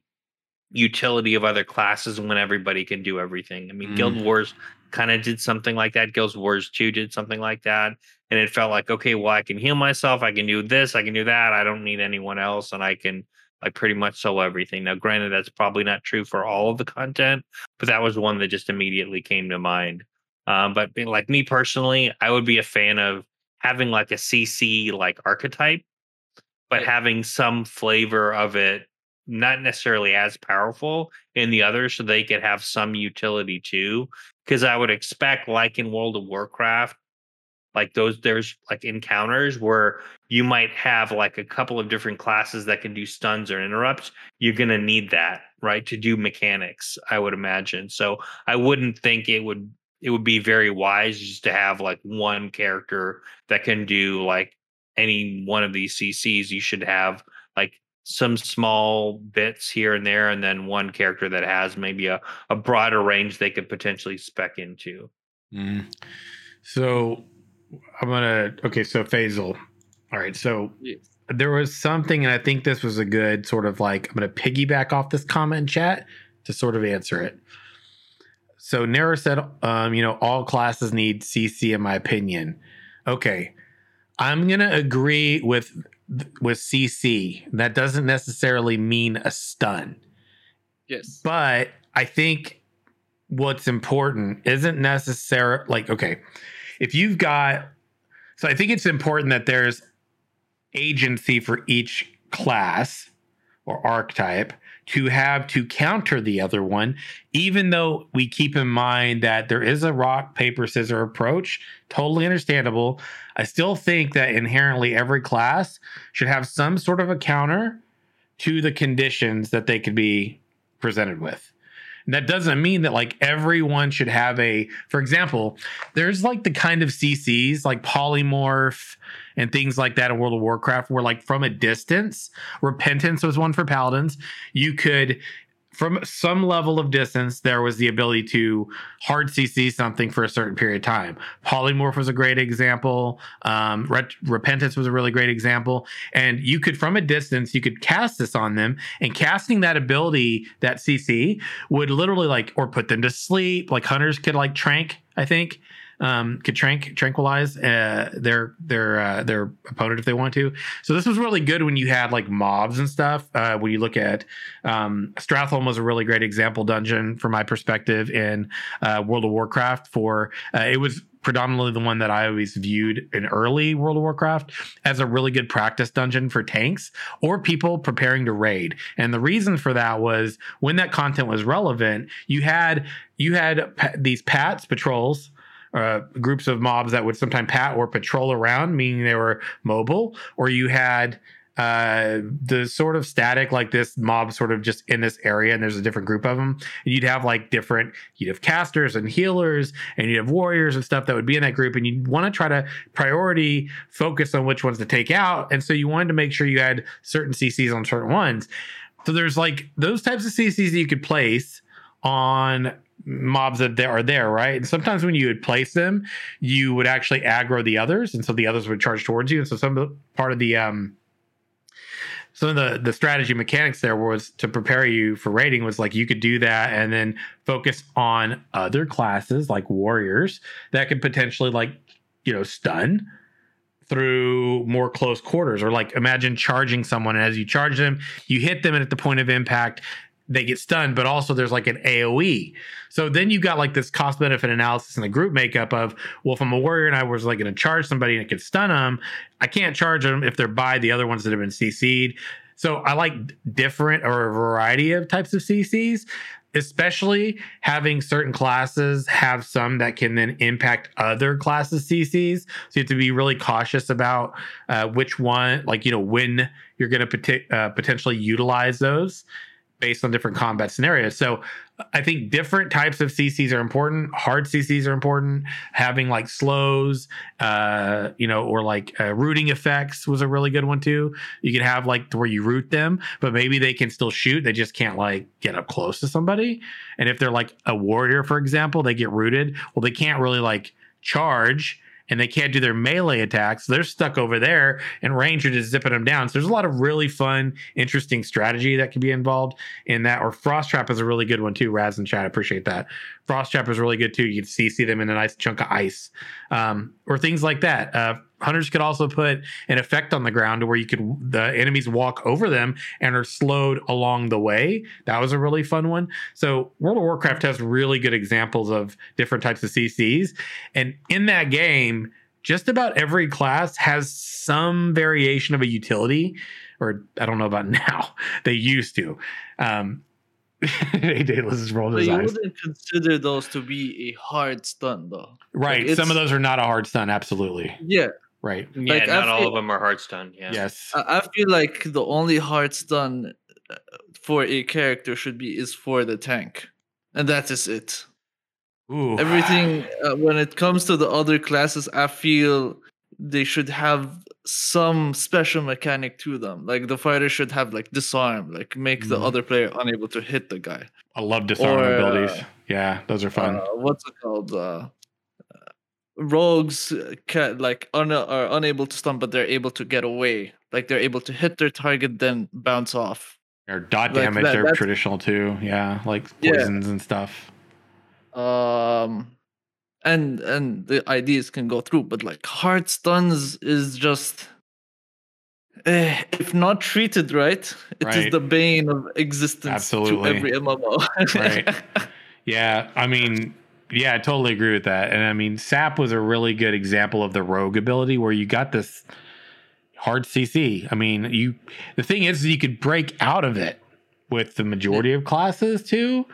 utility of other classes when everybody can do everything. I mean, mm. Guild Wars kind of did something like that. Guild Wars two did something like that. And it felt like, okay, well, I can heal myself. I can do this. I can do that. I don't need anyone else. And I can like pretty much solo everything. Now, granted, that's probably not true for all of the content, but that was one that just immediately came to mind. Um, but being like me personally, I would be a fan of having like a C C like archetype, but having some flavor of it, not necessarily as powerful in the other, so they could have some utility too. Because I would expect, like in World of Warcraft, like those, there's like encounters where you might have like a couple of different classes that can do stuns or interrupts. You're going to need that, right, to do mechanics, I would imagine. So I wouldn't think it would it would be very wise just to have like one character that can do like any one of these C Cs. You should have like some small bits here and there, and then one character that has maybe a, a broader range they could potentially spec into. Mm. So I'm gonna okay. So Faisal, all right. So yes. There was something, and I think this was a good sort of like I'm gonna piggyback off this comment in chat to sort of answer it. So Nara said, um, you know, all classes need C C in my opinion. Okay, I'm gonna agree with with C C. That doesn't necessarily mean a stun. Yes, but I think what's important isn't necessarily like okay. If you've got, so I think it's important that there's agency for each class or archetype to have to counter the other one, even though we keep in mind that there is a rock, paper, scissor approach, totally understandable. I still think that inherently every class should have some sort of a counter to the conditions that they could be presented with. That doesn't mean that like everyone should have a, for example, there's like the kind of C Cs like polymorph and things like that in World of Warcraft where like from a distance, repentance was one for paladins. You could, from some level of distance, there was the ability to hard C C something for a certain period of time. Polymorph was a great example. Um, ret- repentance was a really great example. And you could, from a distance, you could cast this on them. And casting that ability, that C C, would literally like, or put them to sleep. Like hunters could like trank, I think. Um, could trank, tranquilize uh, their their uh, their opponent if they want to. So this was really good when you had like mobs and stuff. Uh, when you look at um, Stratholme was a really great example dungeon from my perspective in uh, World of Warcraft. For uh, it was predominantly the one that I always viewed in early World of Warcraft as a really good practice dungeon for tanks or people preparing to raid. And the reason for that was when that content was relevant, you had you had pa- these P A Ts patrols. Uh, groups of mobs that would sometimes pat or patrol around, meaning they were mobile, or you had uh, the sort of static like this mob sort of just in this area and there's a different group of them. And you'd have like different, you'd have casters and healers and you'd have warriors and stuff that would be in that group. And you'd want to try to priority focus on which ones to take out. And so you wanted to make sure you had certain C Cs on certain ones. So there's like those types of C Cs that you could place on mobs that are there, right? And sometimes when you would place them, you would actually aggro the others, and so the others would charge towards you. And so some of the, part of the um some of the the strategy mechanics there was to prepare you for raiding was like you could do that and then focus on other classes like warriors that could potentially like, you know, stun through more close quarters, or like imagine charging someone, and as you charge them, you hit them, and at the point of impact they get stunned, but also there's like an A O E. So then you got like this cost benefit analysis and the group makeup of, well, if I'm a warrior and I was like going to charge somebody and it could stun them, I can't charge them if they're by the other ones that have been C C'd. So I like different or a variety of types of C Cs, especially having certain classes have some that can then impact other classes' C Cs. So you have to be really cautious about uh, which one, like, you know, when you're going to pot- uh, potentially utilize those, based on different combat scenarios. So I think different types of C Cs are important. Hard C Cs are important. Having like slows, uh, you know, or like uh, rooting effects was a really good one too. You can have like where you root them, but maybe they can still shoot. They just can't like get up close to somebody. And if they're like a warrior, for example, they get rooted. Well, they can't really like charge and they can't do their melee attacks. They're stuck over there, and Ranger just zipping them down. So there's a lot of really fun, interesting strategy that can be involved in that. Or Frost Trap is a really good one too. Raz and Chad, I appreciate that. Frost Trap is really good too. You can C C them in a nice chunk of ice, um, or things like that. Uh, Hunters could also put an effect on the ground to where you could, the enemies walk over them and are slowed along the way. That was a really fun one. So World of Warcraft has really good examples of different types of C Cs. And in that game, just about every class has some variation of a utility, or I don't know about now, they used to. Um, Daedalus is rolling his eyes. You wouldn't consider those to be a hard stun, though. Right. Like some of those are not a hard stun, absolutely. Yeah. Right. Yeah, like, not feel, all of them are hard stun. Yeah. Yes. I feel like the only hard stun for a character should be is for the tank, and that is it. Ooh. Everything uh, when it comes to the other classes, I feel they should have some special mechanic to them. Like the fighter should have like disarm, like make mm. the other player unable to hit the guy. I love disarm or, abilities. Uh, yeah, those are fun. Uh, what's it called? Uh, Rogues can, like un- are unable to stun, but they're able to get away. Like they're able to hit their target, then bounce off. Or dot like damage. That, they're traditional too. Yeah, like poisons yeah. and stuff. Um, and and the ideas can go through, but like hard stuns is just, eh, if not treated right, it right. is the bane of existence Absolutely. to every M M O. Right. Yeah, I mean. Yeah, I totally agree with that. And I mean, Sap was a really good example of the rogue ability where you got this hard C C. I mean, you the thing is you could break out of it with the majority of classes too.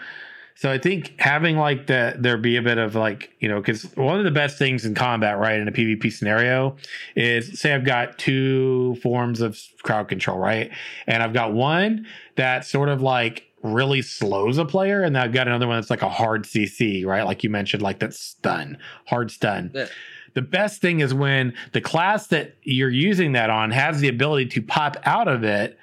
So I think having like that, there be a bit of like, you know, because one of the best things in combat, right, in a PvP scenario is, say I've got two forms of crowd control, right? And I've got one that sort of like really slows a player, and I've got another one that's like a hard C C, right? Like you mentioned, like that stun, hard stun. Yeah. The best thing is when the class that you're using that on has the ability to pop out of it,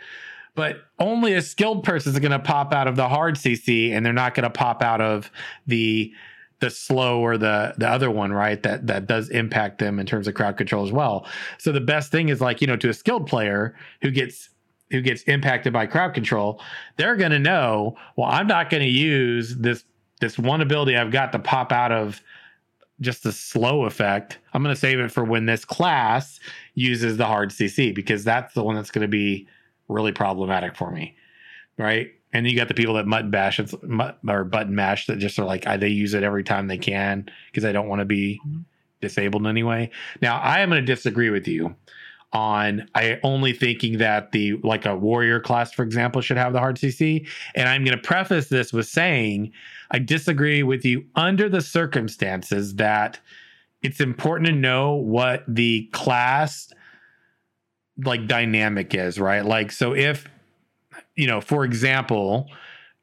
but only a skilled person is going to pop out of the hard C C, and they're not going to pop out of the the slow or the the other one, right? That that does impact them in terms of crowd control as well. So the best thing is like, you know, to a skilled player who gets who gets impacted by crowd control, they're going to know, well, I'm not going to use this, this one ability I've got to pop out of just the slow effect. I'm going to save it for when this class uses the hard C C, because that's the one that's going to be really problematic for me. Right. And you got the people that mutton bash or button mash that just are like, they use it every time they can because they don't want to be disabled in any way. Now I am going to disagree with you on I only thinking that the like a warrior class, for example, should have the hard C C. And I'm going to preface this with saying I disagree with you under the circumstances that it's important to know what the class like dynamic is, right? Like, so if, you know, for example,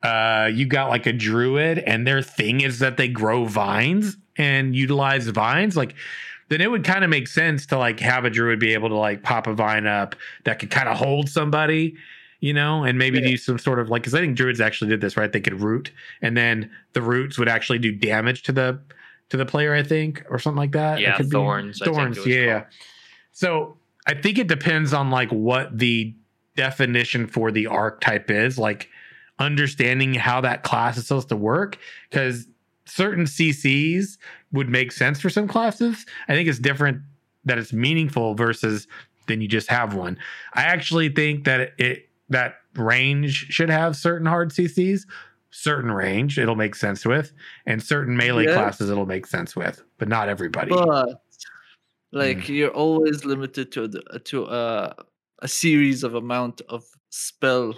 uh, you got like a druid and their thing is that they grow vines and utilize vines, like, then it would kind of make sense to like have a druid be able to like pop a vine up that could kind of hold somebody, you know, and maybe yeah. do some sort of like, because I think druids actually did this, right? They could root, and then the roots would actually do damage to the to the player, I think, or something like that. Yeah, could thorns. Be, thorns, I think yeah. Called. So I think it depends on like what the definition for the archetype is, like understanding how that class is supposed to work, because certain C Cs would make sense for some classes. I think it's different that it's meaningful versus then you just have one. I actually think that it that range should have certain hard C Cs, certain range it'll make sense with, and certain melee yeah. classes it'll make sense with, but not everybody. But like mm. you're always limited to the, to uh, a series of amount of spell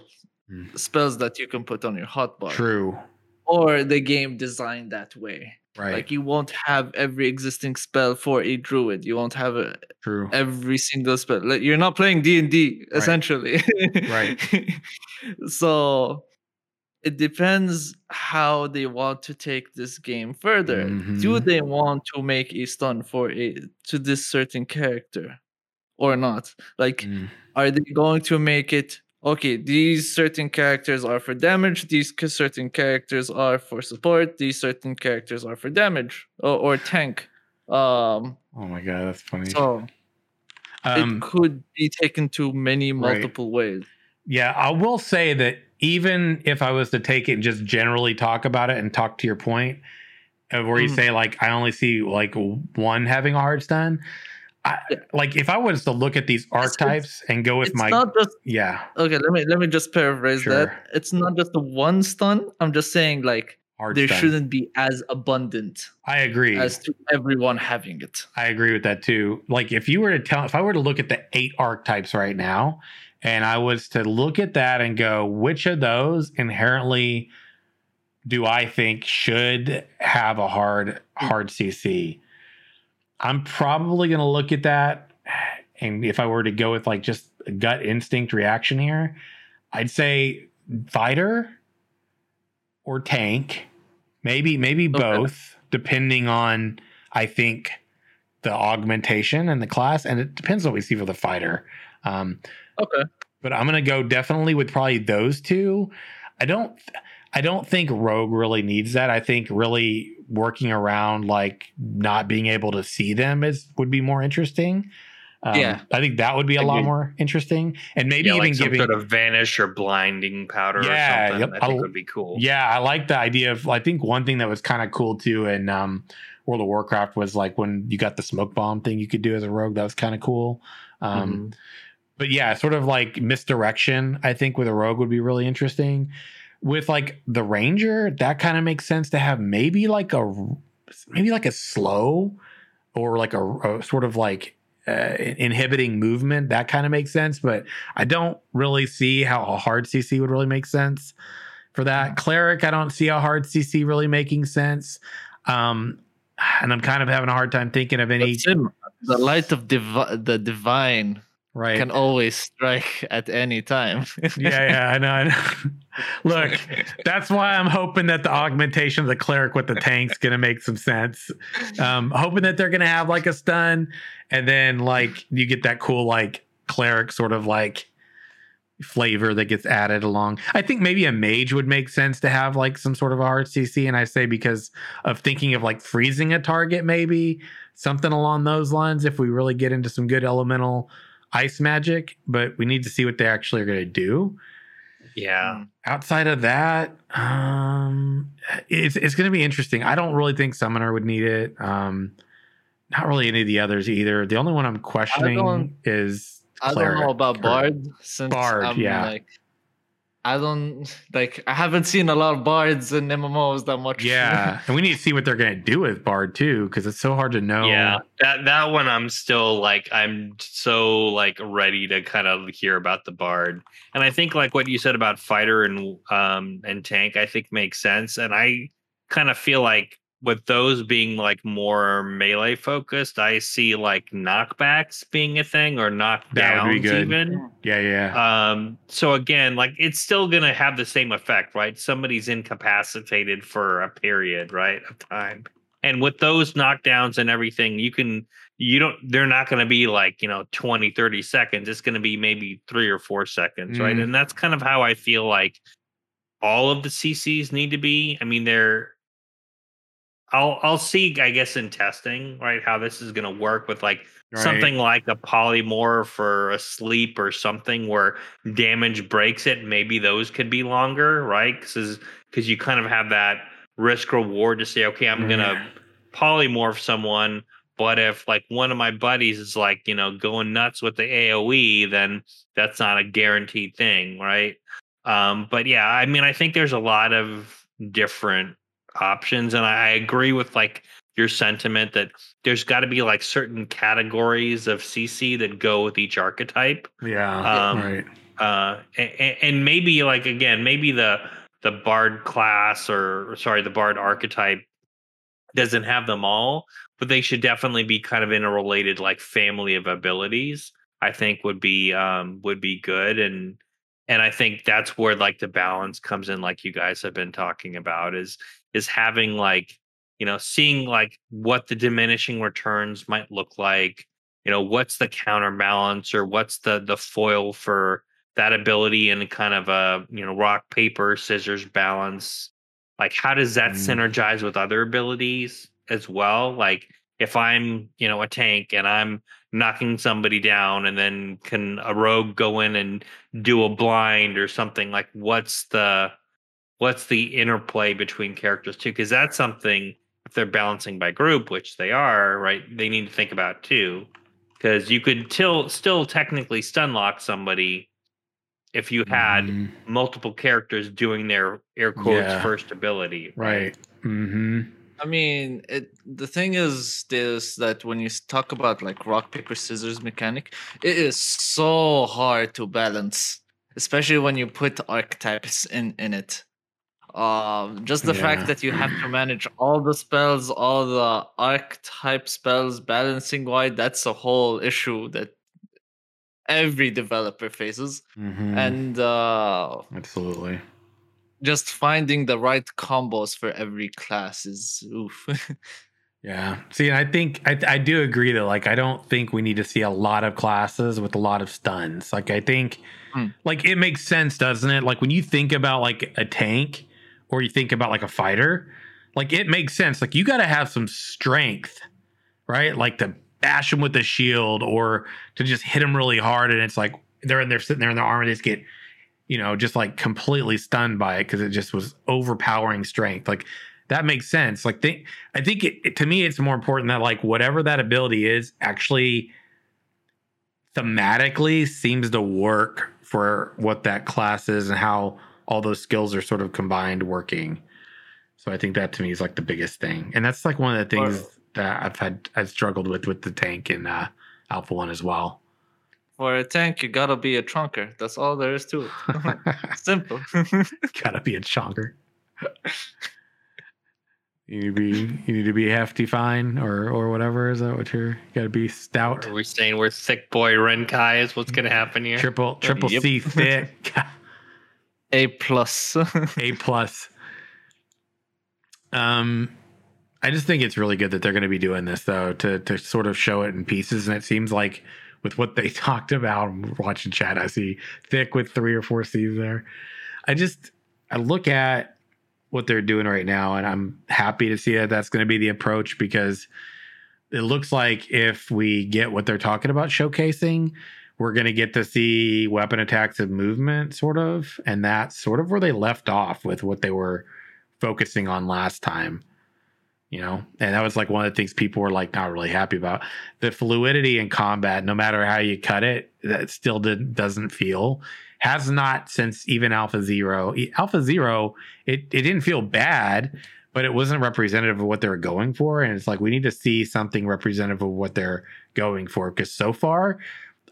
mm. spells that you can put on your hotbar. True. Or the game designed that way. Right. Like you won't have every existing spell for a druid. You won't have a, True. every single spell. Like you're not playing D and D essentially. Right. So it depends how they want to take this game further. Mm-hmm. Do they want to make a stun for a to this certain character or not? Like mm. are they going to make it okay, these certain characters are for damage, these certain characters are for support, these certain characters are for damage, or, or tank, Um, oh my god, that's funny. So um, it could be taken to many multiple right. ways. Yeah, I will say that even if I was to take it and just generally talk about it and talk to your point of where mm. you say like I only see like one having a hard stun. I, like if I was to look at these archetypes it's, and go with it's my not just, yeah okay let me let me just paraphrase sure. that it's not just the one stun. I'm just saying like Hard there stun. Shouldn't be as abundant. I agree as to everyone having it. I agree with that too. Like if you were to tell if I were to look at the eight archetypes right now and I was to look at that and go which of those inherently do I think should have a hard hard C C. I'm probably going to look at that, and if I were to go with like just a gut instinct reaction here, I'd say fighter or tank, maybe maybe okay. both, depending on, I think, the augmentation and the class, and it depends what we see for the fighter. Um, okay. But I'm going to go definitely with probably those two. I don't... I don't think Rogue really needs that. I think really working around like not being able to see them is would be more interesting. Um, yeah, I think that would be a lot more interesting, and maybe yeah, even like some giving sort of vanish or blinding powder. Yeah, or something. Yep. I think I'll, would be cool. Yeah, I like the idea of. I think one thing that was kind of cool too in um, World of Warcraft was like when you got the smoke bomb thing you could do as a rogue. That was kind of cool. Um, mm-hmm. But yeah, sort of like misdirection. I think with a rogue would be really interesting. With like the ranger, that kind of makes sense to have maybe like a maybe like a slow or like a, a sort of like uh, inhibiting movement. That kind of makes sense, but I don't really see how a hard C C would really make sense for that. Cleric, I don't see a hard C C really making sense, um, and I'm kind of having a hard time thinking of any. The light of divi- the divine. Right. Can always strike at any time. yeah, yeah, I know. I know. Look, that's why I'm hoping that the augmentation of the cleric with the tank's going to make some sense. Um, hoping that they're going to have like a stun, and then like you get that cool like cleric sort of like flavor that gets added along. I think maybe a mage would make sense to have like some sort of a hard C C, and I say because of thinking of like freezing a target, maybe something along those lines. If we really get into some good elemental. Ice magic, but we need to see what they actually are going to do. Yeah. Outside of that, um, it's it's going to be interesting. I don't really think Summoner would need it. Um, not really any of the others either. The only one I'm questioning is Cleric. I don't know about Bard. Since Bard, I'm yeah. Like, I don't like. I haven't seen a lot of Bards in M M Os that much. Yeah, and we need to see what they're going to do with Bard too, because it's so hard to know. Yeah, that that one I'm still like I'm so like ready to kind of hear about the Bard, and I think like what you said about fighter and um and tank I think makes sense, and I kind of feel like with those being like more melee focused, I see like knockbacks being a thing or knockdowns even. Yeah, yeah. Um, so again, like it's still gonna have the same effect, right? Somebody's incapacitated for a period, right, of time. And with those knockdowns and everything, you can you don't they're not gonna be like, you know, twenty, thirty seconds. It's gonna be maybe three or four seconds, mm. right? And that's kind of how I feel like all of the C Cs need to be. I mean, they're I'll I'll see, I guess, in testing, right, how this is going to work with like right. something like a polymorph or a sleep or something where damage breaks it. Maybe those could be longer, right? Because because you kind of have that risk reward to say, okay, I'm mm. going to polymorph someone. But if like one of my buddies is like, you know, going nuts with the AoE, then that's not a guaranteed thing, right? Um, but yeah, I mean, I think there's a lot of different options, and I agree with like your sentiment that there's got to be like certain categories of C C that go with each archetype. Yeah, um, right. Uh, and, and maybe like again, maybe the the Bard class or, or sorry, the Bard archetype doesn't have them all, but they should definitely be kind of in a related like family of abilities. I think would be um, would be good and. And I think that's where like the balance comes in, like you guys have been talking about, is is having like, you know, seeing like what the diminishing returns might look like, you know, what's the counterbalance or what's the the foil for that ability in kind of a, you know, rock, paper, scissors balance. Like, how does that mm. synergize with other abilities as well? Like, if I'm, you know, a tank and I'm knocking somebody down, and then can a rogue go in and do a blind or something? Like, what's the what's the interplay between characters too? Because that's something, if they're balancing by group, which they are, right, they need to think about too. Because you could till, still technically stunlock somebody if you had mm. multiple characters doing their air quotes yeah. first ability. Right. Mm-hmm. I mean, it, the thing is this, that when you talk about like rock, paper, scissors mechanic, it is so hard to balance, especially when you put archetypes in, in it. Uh, just the yeah. fact that you have to manage all the spells, all the archetype spells, balancing wide, that's a whole issue that every developer faces. Mm-hmm. And uh, absolutely. Just finding the right combos for every class is oof. Yeah. See, I think I, I do agree that, like, I don't think we need to see a lot of classes with a lot of stuns. Like, I think mm. like it makes sense, doesn't it? Like, when you think about like a tank or you think about like a fighter, like it makes sense. Like, you got to have some strength, right? Like to bash them with a shield or to just hit them really hard. And it's like they're in there sitting there in their armor. They just get, you know, just like completely stunned by it because it just was overpowering strength. Like, that makes sense. Like, think, I think it, it, to me, it's more important that like whatever that ability is actually thematically seems to work for what that class is and how all those skills are sort of combined working. So I think that to me is like the biggest thing. And that's like one of the things for, that I've had, I've struggled with, with the tank in uh, Alpha one as well. For a tank, you gotta be a chonker. That's all there is to it. Simple. Gotta be a chonker. You need to be, you need to be hefty, fine, or or whatever. Is that what you're? You gotta be stout. Are we saying we're thick boy Renkai is what's gonna happen here? Triple triple yep. C thick. A plus. A plus. Um, I just think it's really good that they're gonna be doing this though, to to sort of show it in pieces, and it seems like with what they talked about, I'm watching chat, I see thick with three or four C's there. I just I look at what they're doing right now, and I'm happy to see that that's going to be the approach, because it looks like if we get what they're talking about showcasing, we're going to get to see weapon attacks and movement sort of, and that's sort of where they left off with what they were focusing on last time, you know. And that was like one of the things people were like not really happy about, the fluidity in combat. No matter how you cut it, that still did, doesn't feel, has not since even Alpha Zero. Alpha Zero, it, it didn't feel bad, but it wasn't representative of what they were going for. And it's like, we need to see something representative of what they're going for. Because so far,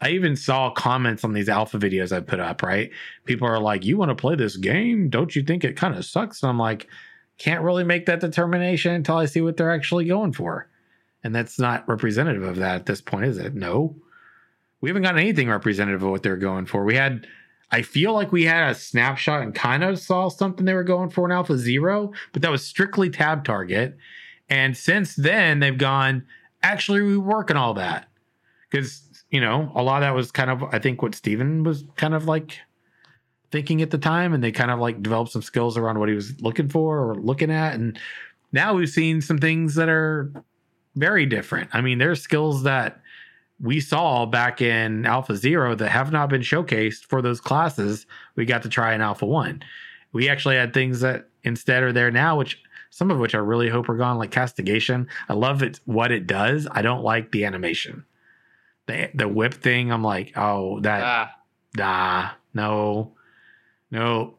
I even saw comments on these Alpha videos I put up, right? People are like, you want to play this game? Don't you think it kind of sucks? And I'm like, can't really make that determination until I see what they're actually going for. And that's not representative of that at this point, is it? No. We haven't gotten anything representative of what they're going for. We had... I feel like we had a snapshot and kind of saw something they were going for in Alpha Zero, but that was strictly tab target. And since then, they've gone, actually, we work on all that. Because, you know, a lot of that was kind of, I think, what Steven was kind of like thinking at the time. And they kind of like developed some skills around what he was looking for or looking at. And now we've seen some things that are very different. I mean, there are skills that we saw back in Alpha Zero that have not been showcased for those classes we got to try in Alpha One. We actually had things that instead are there now, which some of which I really hope are gone, like castigation. I love it, what it does. I don't like the animation. The the whip thing, I'm like, oh, that, ah. nah, no, no,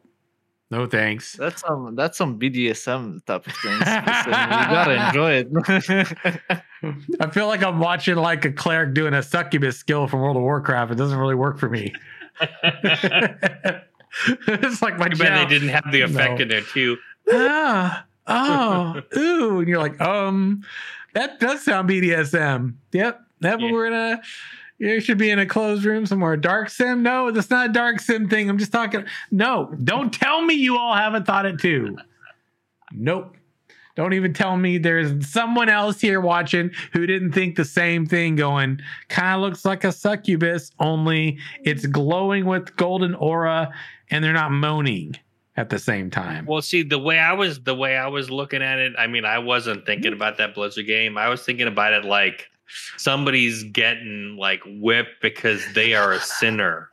no thanks. That's some, that's some B D S M type of things. You gotta enjoy it. I feel like I'm watching like a cleric doing a succubus skill from World of Warcraft. It doesn't really work for me. It's like my job. They didn't have the effect no. in there too. Ah, oh, ooh, and you're like, um, that does sound B D S M. Yep, that yeah. we're in a. You should be in a closed room somewhere. Dark sim? No, that's not a dark sim thing. I'm just talking. No, don't tell me you all haven't thought it too. Nope. Don't even tell me there's someone else here watching who didn't think the same thing, going, kind of looks like a succubus, only it's glowing with golden aura and they're not moaning. at the same time. Well, see, the way I was the way I was looking at it, I mean, I wasn't thinking about that Blizzard game. I was thinking about it like somebody's getting like whipped because they are a sinner.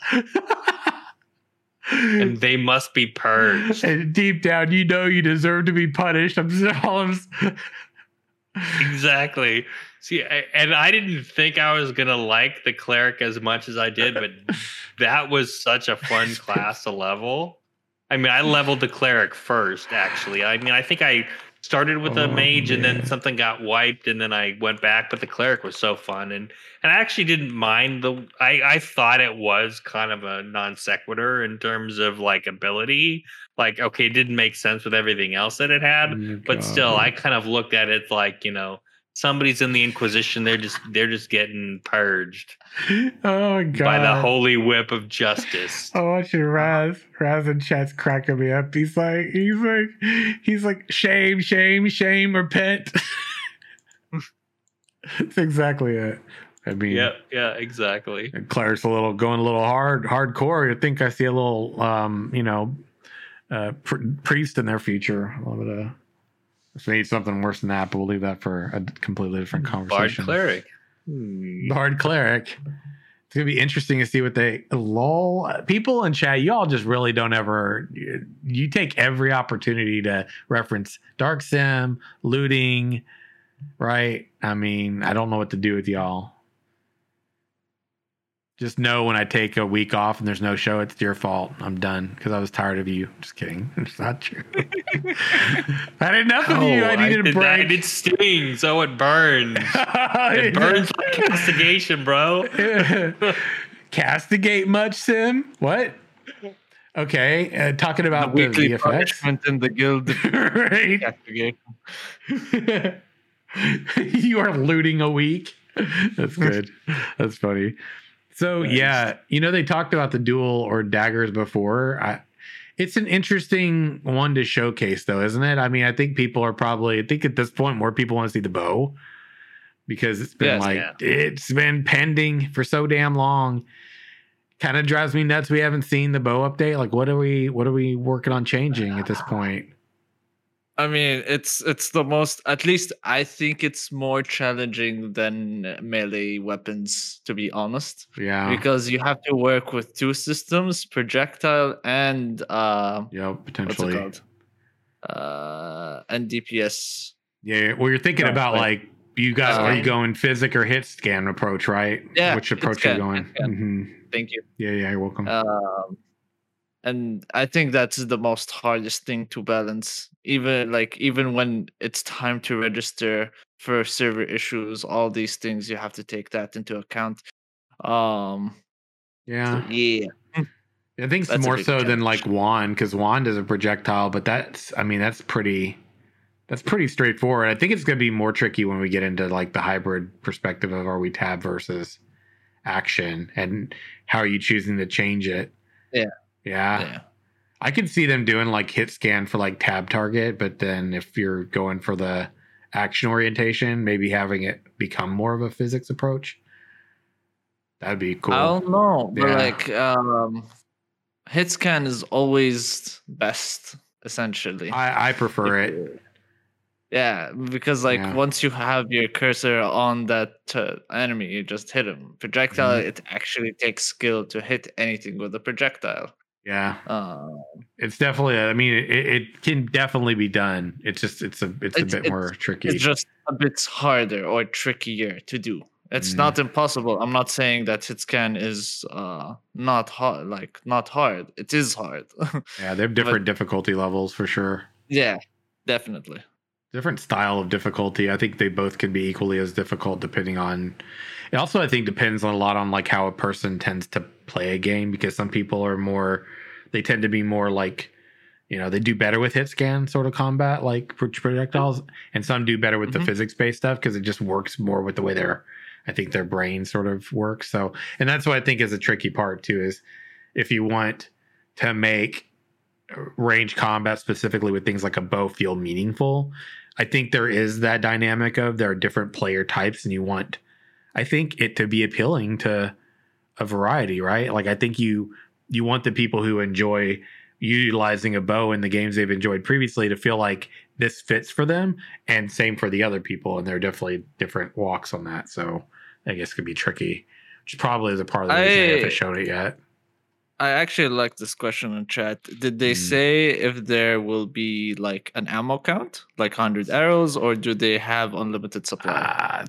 And they must be purged. And deep down, you know you deserve to be punished. I'm just exactly. See, I, and I didn't think I was gonna like the cleric as much as I did, but that was such a fun class to level. I mean, I leveled the cleric first, actually. I mean, I think I started with a oh, mage, yeah. and then something got wiped, and then I went back. But the cleric was so fun, and and I actually didn't mind the. I I thought it was kind of a non sequitur in terms of like ability. Like, okay, it didn't make sense with everything else that it had, oh, but God. Still, I kind of looked at it like, you know, somebody's in the Inquisition. They're just they're just getting purged. Oh God! By the holy whip of justice. Oh, I should Raz. Raz in chat's cracking me up. He's like he's like he's like shame, shame, shame, repent. That's exactly it. I mean, yeah, yeah, exactly. Claire's a little going a little hard, hardcore. I think I see a little, um, you know, uh, pr- priest in their future. A little bit of. If they need something worse than that, but we'll leave that for a completely different conversation. Bard cleric. Hmm. Bard cleric. It's going to be interesting to see what they... Lol. People in chat, y'all just really don't ever... You take every opportunity to reference Dark Sim, looting, right? I mean, I don't know what to do with y'all. Just know when I take a week off and there's no show, it's your fault. I'm done because I was tired of you. Just kidding. It's not true. I had enough of oh, you. I needed I did, a break. I did sting, so it burns. It burns like castigation, bro. Castigate much, Sim? What? Okay, uh, talking about the, the punishment in the guild. Right. Castigation. You are looting a week. That's good. That's funny. So, yeah, you know, they talked about the duel or daggers before. I, it's an interesting one to showcase, though, isn't it? I mean, I think people are probably I think at this point more people want to see the bow because it's been yes, like yeah. it's been pending for so damn long. Kind of drives me nuts. We haven't seen the bow update. Like, what are we what are we working on changing at this point? I mean, it's it's the most, at least I think it's more challenging than melee weapons, to be honest. Yeah. Because you have to work with two systems, projectile and uh, yeah, potentially. What's it called? Uh, and D P S. Yeah. Well, you're thinking yeah, about right. like you guys uh, are you going physic or hit scan approach, right? Yeah. Which approach are you going? Mm-hmm. Thank you. Yeah. Yeah. You're welcome. Um, and I think that's the most hardest thing to balance. Even like even when it's time to register for server issues, all these things, you have to take that into account. Um, yeah, so, yeah. I think it's that's more so challenge. Than like wand, because wand is a projectile, but that's I mean that's pretty that's pretty straightforward. I think it's gonna be more tricky when we get into like the hybrid perspective of are we tab versus action and how are you choosing to change it. Yeah. Yeah. yeah. I could see them doing like hit scan for like tab target, but then if you're going for the action orientation, maybe having it become more of a physics approach. That'd be cool. I don't know. Yeah. But like um, hit scan is always best, essentially. I, I prefer if, it. Yeah, because like yeah. once you have your cursor on that uh, enemy, you just hit him. Projectile, mm-hmm. it actually takes skill to hit anything with a projectile. Yeah, uh, it's definitely. I mean, it, it can definitely be done. It's just it's a it's, it's a bit it's, more tricky. It's just a bit harder or trickier to do. It's mm. not impossible. I'm not saying that hit scan is uh, not hard. Like not hard. It is hard. Yeah, they have different but, difficulty levels for sure. Yeah, definitely. Different style of difficulty. I think they both can be equally as difficult depending on. It also, I think, depends a lot on like how a person tends to play a game, because some people are more. They tend to be more like, you know, they do better with hit scan sort of combat, like projectiles, and some do better with mm-hmm. the physics based stuff because it just works more with the way their, I think, their brain sort of works. So, and that's what I think is a tricky part too. Is if you want to make range combat specifically with things like a bow feel meaningful, I think there is that dynamic of there are different player types and you want, I think, it to be appealing to a variety, right? Like I think you you want the people who enjoy utilizing a bow in the games they've enjoyed previously to feel like this fits for them, and same for the other people. And there are definitely different walks on that. So I guess it could be tricky, which probably is a part of the reason I, they haven't shown it yet. I actually like this question in chat. Did they mm. say if there will be like an ammo count, like one hundred arrows, or do they have unlimited supply? Uh,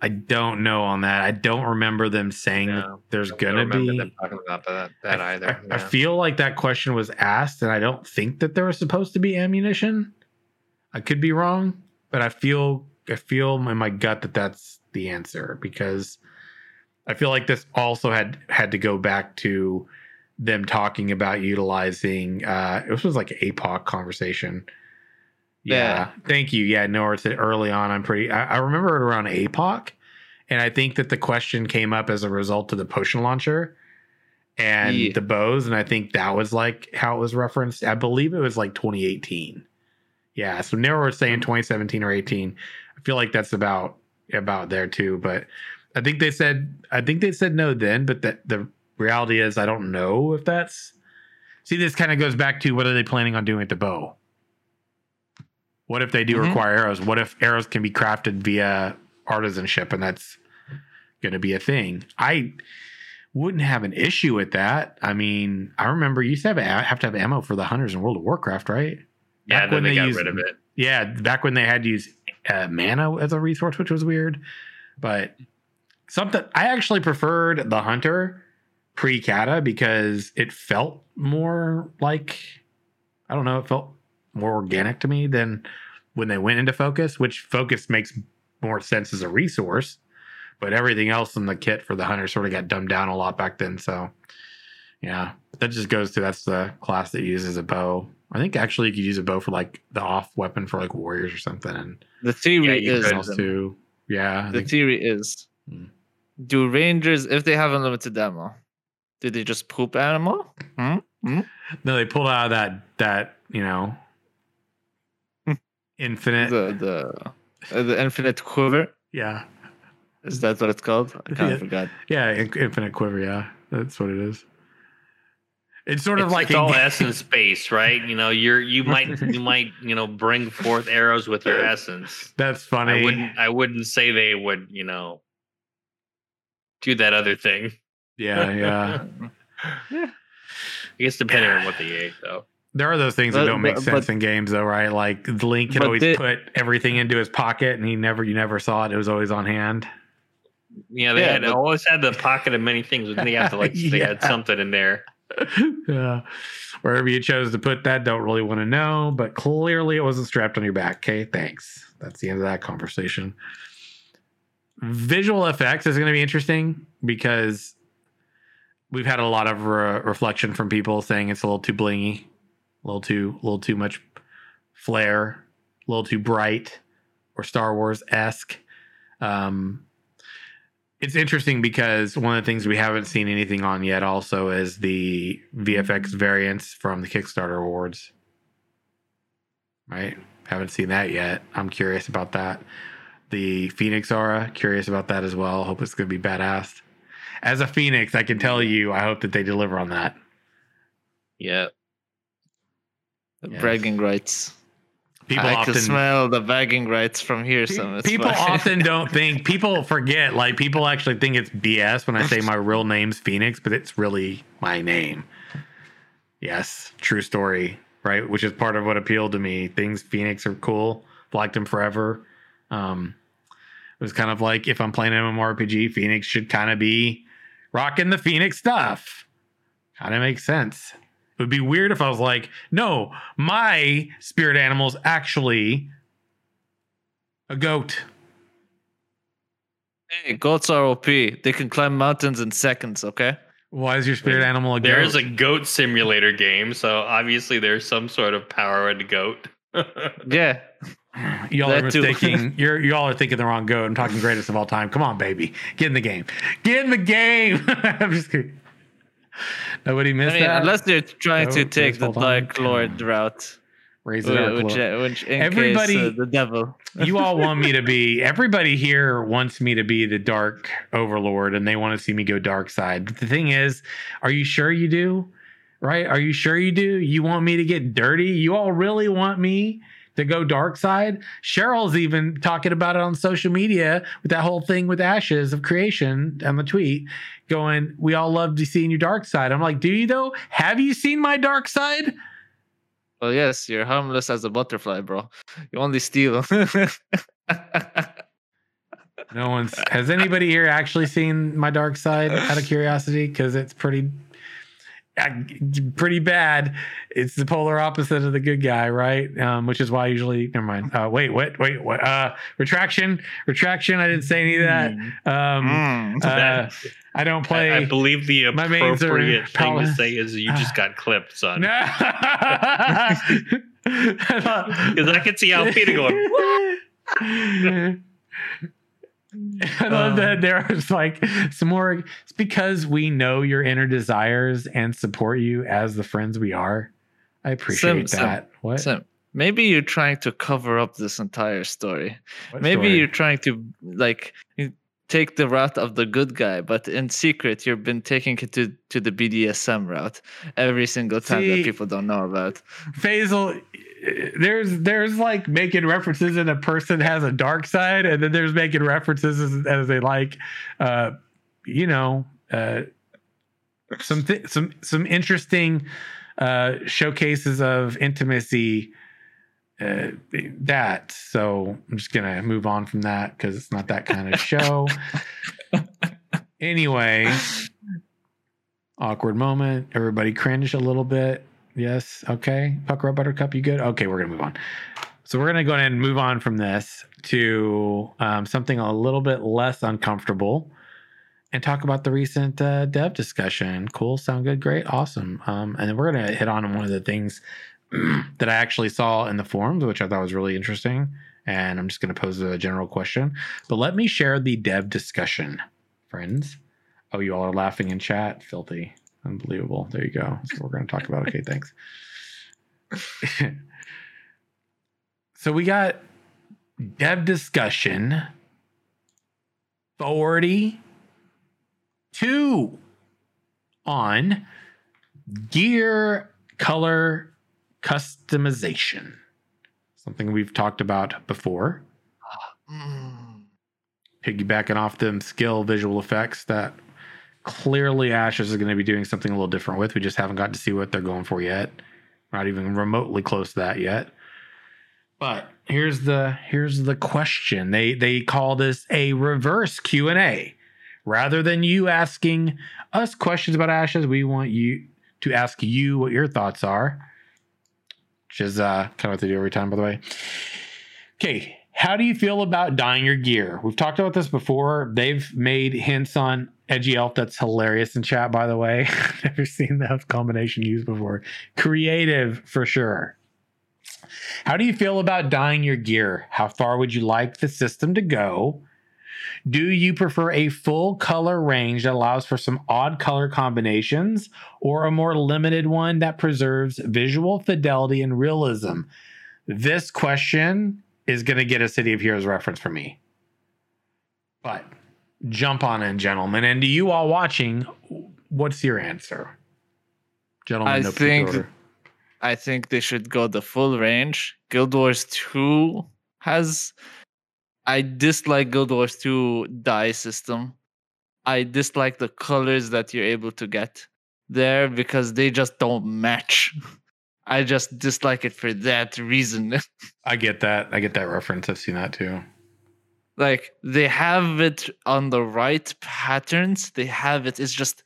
I don't know on that. I don't remember them saying no, that there's going to be. I don't remember them talking about that, that I, either. I, yeah. I feel like that question was asked, and I don't think that there was supposed to be ammunition. I could be wrong, but I feel I feel in my gut that that's the answer, because I feel like this also had, had to go back to them talking about utilizing... Uh, this was like an A P O C conversation. Yeah. yeah. Thank you. Yeah, Nora said early on, I'm pretty... I, I remember it around A P O C, and I think that the question came up as a result of the potion launcher and yeah. the bows, and I think that was like how it was referenced. I believe it was like twenty eighteen. Yeah, so Nora was saying twenty seventeen or eighteen. I feel like that's about about there too, but I think they said I think they said no then, but that the reality is I don't know if that's... See, this kind of goes back to what are they planning on doing with the bow? What if they do mm-hmm. require arrows? What if arrows can be crafted via artisanship, and that's going to be a thing? I wouldn't have an issue with that. I mean, I remember you used to have, have to have ammo for the hunters in World of Warcraft, right? Yeah, back then when they, they got used, rid of it. Yeah, back when they had to use uh, mana as a resource, which was weird. But something I actually preferred the hunter pre-kata because it felt more like, I don't know, it felt more organic to me than when they went into focus, which focus makes more sense as a resource, but everything else in the kit for the hunter sort of got dumbed down a lot back then. So yeah, that just goes to, that's the class that uses a bow. I think actually you could use a bow for like the off weapon for like warriors or something. And the theory yeah, is also, yeah, I the think, theory is hmm. do rangers, if they have unlimited ammo, did they just poop animal? Hmm? Hmm? No, they pulled out of that, that, you know, infinite the the, the infinite quiver. Yeah, is that what it's called? I kind yeah. of forgot. Yeah, infinite quiver. Yeah, that's what it is. It's sort of it's, like it's all essence space, right? You know, you're you might you might you know bring forth arrows with your essence. That's funny. I wouldn't I wouldn't say they would you know do that other thing. Yeah, yeah. yeah. I guess depending on what they ate, though. There are those things that don't make but, sense but, in games, though, right? Like Link had always they, put everything into his pocket, and he never, you never saw it. It was always on hand. Yeah, they yeah, had but, always had the pocket of many things, and they had to like yeah. they had something in there. yeah, wherever you chose to put that, don't really want to know. But clearly, it wasn't strapped on your back. Okay, thanks. That's the end of that conversation. Visual effects is going to be interesting because we've had a lot of re- reflection from people saying it's a little too blingy. A little too, a little too much flare, a little too bright, or Star Wars-esque. Um, it's interesting because one of the things we haven't seen anything on yet also is the V F X variants from the Kickstarter awards. Right? Haven't seen that yet. I'm curious about that. The Phoenix aura, curious about that as well. Hope it's going to be badass. As a Phoenix, I can tell you, I hope that they deliver on that. Yeah. The yes. bragging rights. People I often, can smell the bragging rights from here. So people often don't think, people forget, like people actually think it's B S when I say my real name's Phoenix, but it's really my name. Yes, true story, right? Which is part of what appealed to me. Things Phoenix are cool. Liked them forever. Um, it was kind of like if I'm playing an M M O R P G, Phoenix should kind of be rocking the Phoenix stuff. Kind of makes sense. It would be weird if I was like, no, my spirit animal's actually a goat. Hey, goats are O P. They can climb mountains in seconds, okay? Why is your spirit Wait, animal a goat? There is a goat simulator game, so obviously there's some sort of power in the goat. yeah. Y'all that are mistaking. You're, y'all are thinking the wrong goat. I'm talking greatest of all time. Come on, baby. Get in the game. Get in the game. I'm just kidding. Nobody missed I mean, that. Unless they're trying oh, to take the Dark Lord route. Raise it up. Which, which in everybody, case, uh, the devil. you all want me to be, everybody here wants me to be the Dark Overlord, and they want to see me go dark side. But the thing is, are you sure you do? right? Are you sure you do? You want me to get dirty? You all really want me to go dark side? Cheryl's even talking about it on social media with that whole thing with Ashes of Creation on the tweet going, we all love seeing your dark side. I'm like, do you though? Have you seen my dark side? Well, yes, you're harmless as a butterfly, bro. You only steal. No one's, has anybody here actually seen my dark side out of curiosity? Because it's pretty, pretty bad. It's the polar opposite of the good guy, right? Um, which is why I usually, never mind. Uh, wait, wait, wait, wait. Uh, retraction, retraction. I didn't say any of that. Um, mm, uh, I don't play. I, I believe the appropriate thing to say is you just got clipped, son. No. Because I could see Alfina going. I love um, that there was like some more. It's because we know your inner desires and support you as the friends we are. I appreciate Sim, that. Sim, what? Sim, maybe you're trying to cover up this entire story. What maybe story? You're trying to like take the route of the good guy, but in secret, you've been taking it to, to the B D S M route every single time. See, that people don't know about. Faisal. There's there's like making references and a person has a dark side, and then there's making references as, as they like, uh, you know, uh, some th- some some interesting uh, showcases of intimacy. Uh, that so I'm just gonna move on from that because it's not that kind of show. Anyway, awkward moment. Everybody cringe a little bit. Yes. Okay. Pucker up, Buttercup. You good? Okay. We're going to move on. So we're going to go ahead and move on from this to um, something a little bit less uncomfortable and talk about the recent uh, dev discussion. Cool. Sound good. Great. Awesome. Um, and then we're going to hit on one of the things that I actually saw in the forums, which I thought was really interesting. And I'm just going to pose a general question, but let me share the dev discussion, friends. Oh, you all are laughing in chat. Filthy. Unbelievable. There you go. So we're going to talk about. Okay, thanks. So we got dev discussion forty-two on gear color customization. Something we've talked about before. Piggybacking off them skill visual effects that clearly Ashes is going to be doing something a little different with. We just haven't gotten to see what they're going for yet. Not even remotely close to that yet. But here's the here's the question. They they call this a reverse Q and A. Rather than you asking us questions about Ashes, we want you to ask you what your thoughts are. Which is uh, kind of what they do every time, by the way. Okay. How do you feel about dyeing your gear? We've talked about this before. They've made hints on Edgy Elf, that's hilarious in chat, by the way. I've never seen that combination used before. Creative, for sure. How do you feel about dyeing your gear? How far would you like the system to go? Do you prefer a full color range that allows for some odd color combinations, or a more limited one that preserves visual fidelity and realism? This question is going to get a City of Heroes reference for me. But jump on in, gentlemen. And to you all watching, what's your answer? Gentlemen, I no think order. I think they should go the full range. Guild Wars two has I dislike Guild Wars two dye system. I dislike the colors that you're able to get there because they just don't match. I just dislike it for that reason. I get that. I get that reference. I've seen that too. Like, they have it on the right patterns. They have it. It's just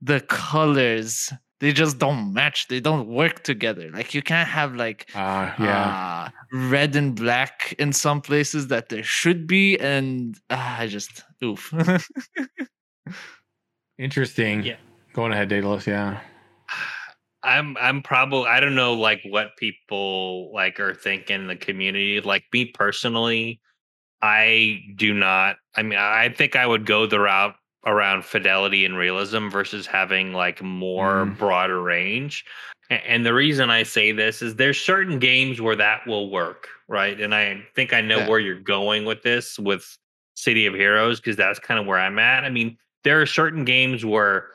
the colors. They just don't match. They don't work together. Like, you can't have, like, uh, yeah. uh, red and black in some places that there should be. And uh, I just, oof. Interesting. Yeah. Going ahead, Daedalus. Yeah. I'm I'm probably, I don't know, like, what people, like, are thinking in the community. Like, me personally, I do not. I mean, I think I would go the route around fidelity and realism versus having like more mm. broader range. And the reason I say this is there's certain games where that will work, right? And I think I know yeah. where you're going with this with City of Heroes because that's kind of where I'm at. I mean, there are certain games where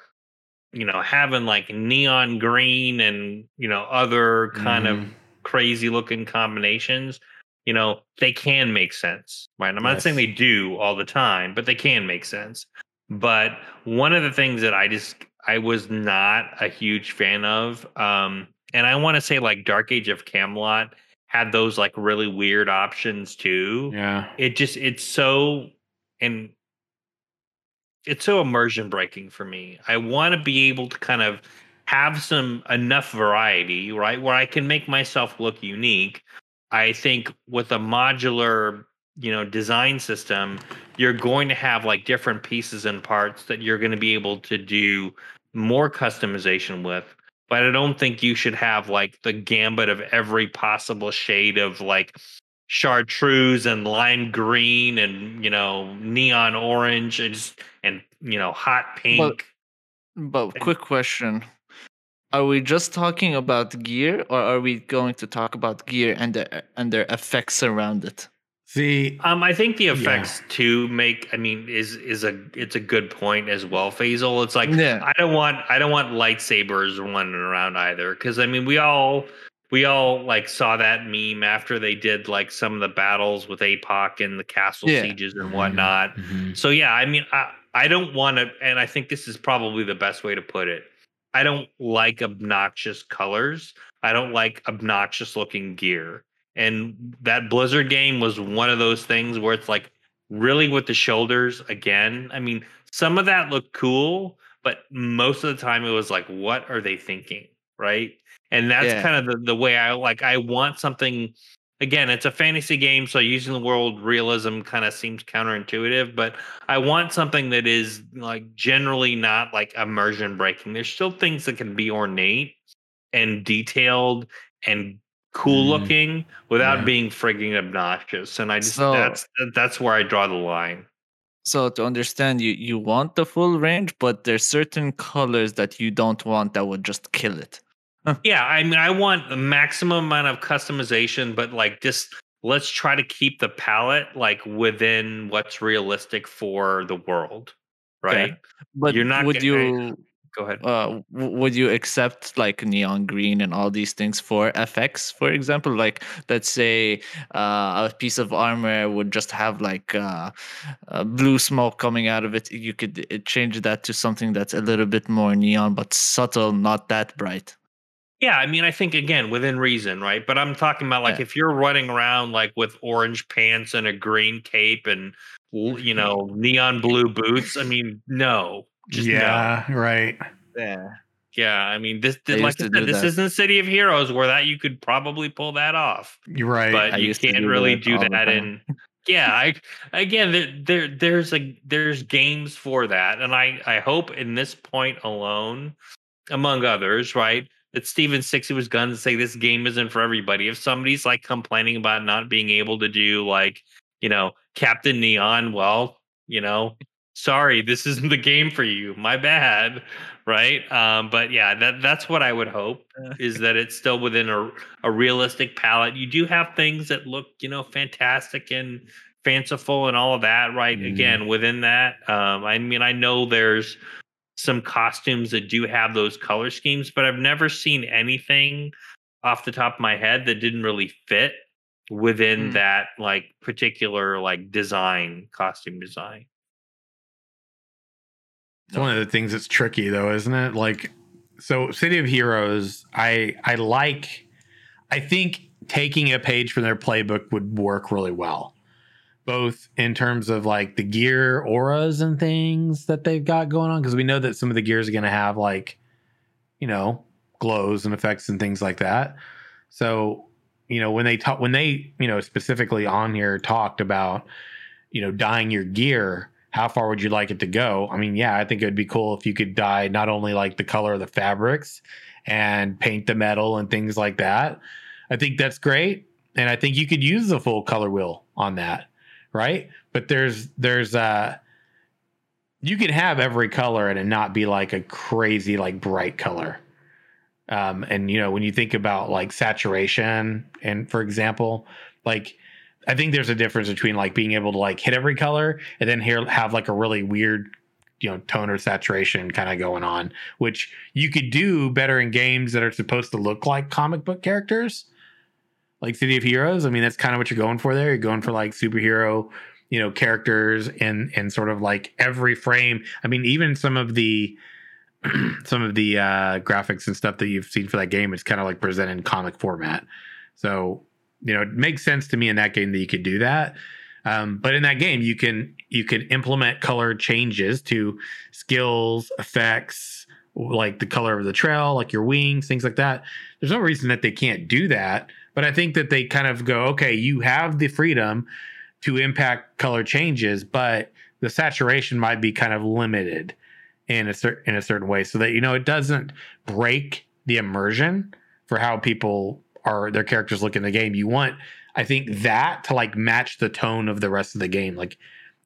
you know, having like neon green and, you know, other kind mm. of crazy looking combinations, you know, they can make sense, right? I'm not yes. saying they do all the time, but they can make sense. But one of the things that I just, I was not a huge fan of, um, and I want to say like Dark Age of Camelot had those like really weird options too. Yeah. It just, it's so, and it's so immersion breaking for me. I want to be able to kind of have some enough variety, right? Where I can make myself look unique. I think with a modular, you know, design system, you're going to have like different pieces and parts that you're going to be able to do more customization with. But I don't think you should have like the gambit of every possible shade of like chartreuse and lime green and, you know, neon orange and, just, and you know, hot pink. But, but quick question. Are we just talking about gear, or are we going to talk about gear and the, and their effects around it? The, um, I think the effects yeah. too make. I mean, is is a it's a good point as well, Faisal. It's like yeah. I don't want I don't want lightsabers running around either, because I mean we all we all like saw that meme after they did like some of the battles with A P O C and the castle yeah. sieges and whatnot. Mm-hmm. So yeah, I mean I I don't want to, and I think this is probably the best way to put it. I don't like obnoxious colors. I don't like obnoxious looking gear. And that Blizzard game was one of those things where it's like really with the shoulders again. I mean, some of that looked cool, but most of the time it was like, what are they thinking? Right. And that's yeah. kind of the, the way I like, I want something. Again, it's a fantasy game, so using the word realism kind of seems counterintuitive, but I want something that is like generally not like immersion breaking. There's still things that can be ornate and detailed and cool looking mm. without yeah. being frigging obnoxious, and I just so, that's that's where I draw the line. So to understand, you you want the full range, but there's certain colors that you don't want that would just kill it. Yeah, I mean, I want the maximum amount of customization, but like just let's try to keep the palette like within what's realistic for the world, right? Okay. But you're not would getting, you. Go ahead. Uh, would you accept like neon green and all these things for F X, for example? Like, let's say uh, a piece of armor would just have like uh, uh, blue smoke coming out of it. You could change that to something that's a little bit more neon, but subtle, not that bright. Yeah, I mean, I think, again, within reason, right? But I'm talking about like yeah. if you're running around like with orange pants and a green cape and, you know, neon blue boots. I mean, no. Just yeah, no. right. Yeah. Yeah. I mean, this, this like I said, this isn't City of Heroes where that you could probably pull that off. You're right. But I you can't do really do that. And yeah, I again there, there there's a there's games for that. And I, I hope in this point alone, among others, right, that Steven Sixty was gonna say this game isn't for everybody. If somebody's like complaining about not being able to do like, you know, Captain Neon, well, you know. Sorry, this isn't the game for you. My bad, right? Um, but yeah, that that's what I would hope, is that it's still within a, a realistic palette. You do have things that look, you know, fantastic and fanciful and all of that, right? Mm-hmm. Again, within that, um, I mean, I know there's some costumes that do have those color schemes, but I've never seen anything off the top of my head that didn't really fit within mm. that like particular like design, costume design. It's one of the things that's tricky, though, isn't it? Like, so City of Heroes, I I like, I think taking a page from their playbook would work really well, both in terms of like the gear auras and things that they've got going on, because we know that some of the gears are going to have like, you know, glows and effects and things like that. So, you know, when they talk, when they, you know, specifically on here talked about, you know, dyeing your gear. How far would you like it to go? I mean, yeah, I think it would be cool if you could dye not only like the color of the fabrics and paint the metal and things like that. I think that's great. And I think you could use the full color wheel on that, right? But there's, there's, uh, you could have every color and it not be like a crazy, like bright color. Um, and, you know, when you think about like saturation and, for example, like, I think there's a difference between like being able to like hit every color and then here have like a really weird you know, toner saturation kind of going on, which you could do better in games that are supposed to look like comic book characters, like City of Heroes. I mean, that's kind of what you're going for there. You're going for like superhero, you know, characters and and sort of like every frame. I mean, even some of the some of the uh, graphics and stuff that you've seen for that game, it's kind of like presented in comic format. So, you know, it makes sense to me in that game that you could do that. Um, but in that game, you can you can implement color changes to skills, effects, like the color of the trail, like your wings, things like that. There's no reason that they can't do that. But I think that they kind of go, okay, you have the freedom to impact color changes, but the saturation might be kind of limited in a certain in a certain way, so that, you know, it doesn't break the immersion for how people are, their characters look in the game. You want, I think, that to like match the tone of the rest of the game, like,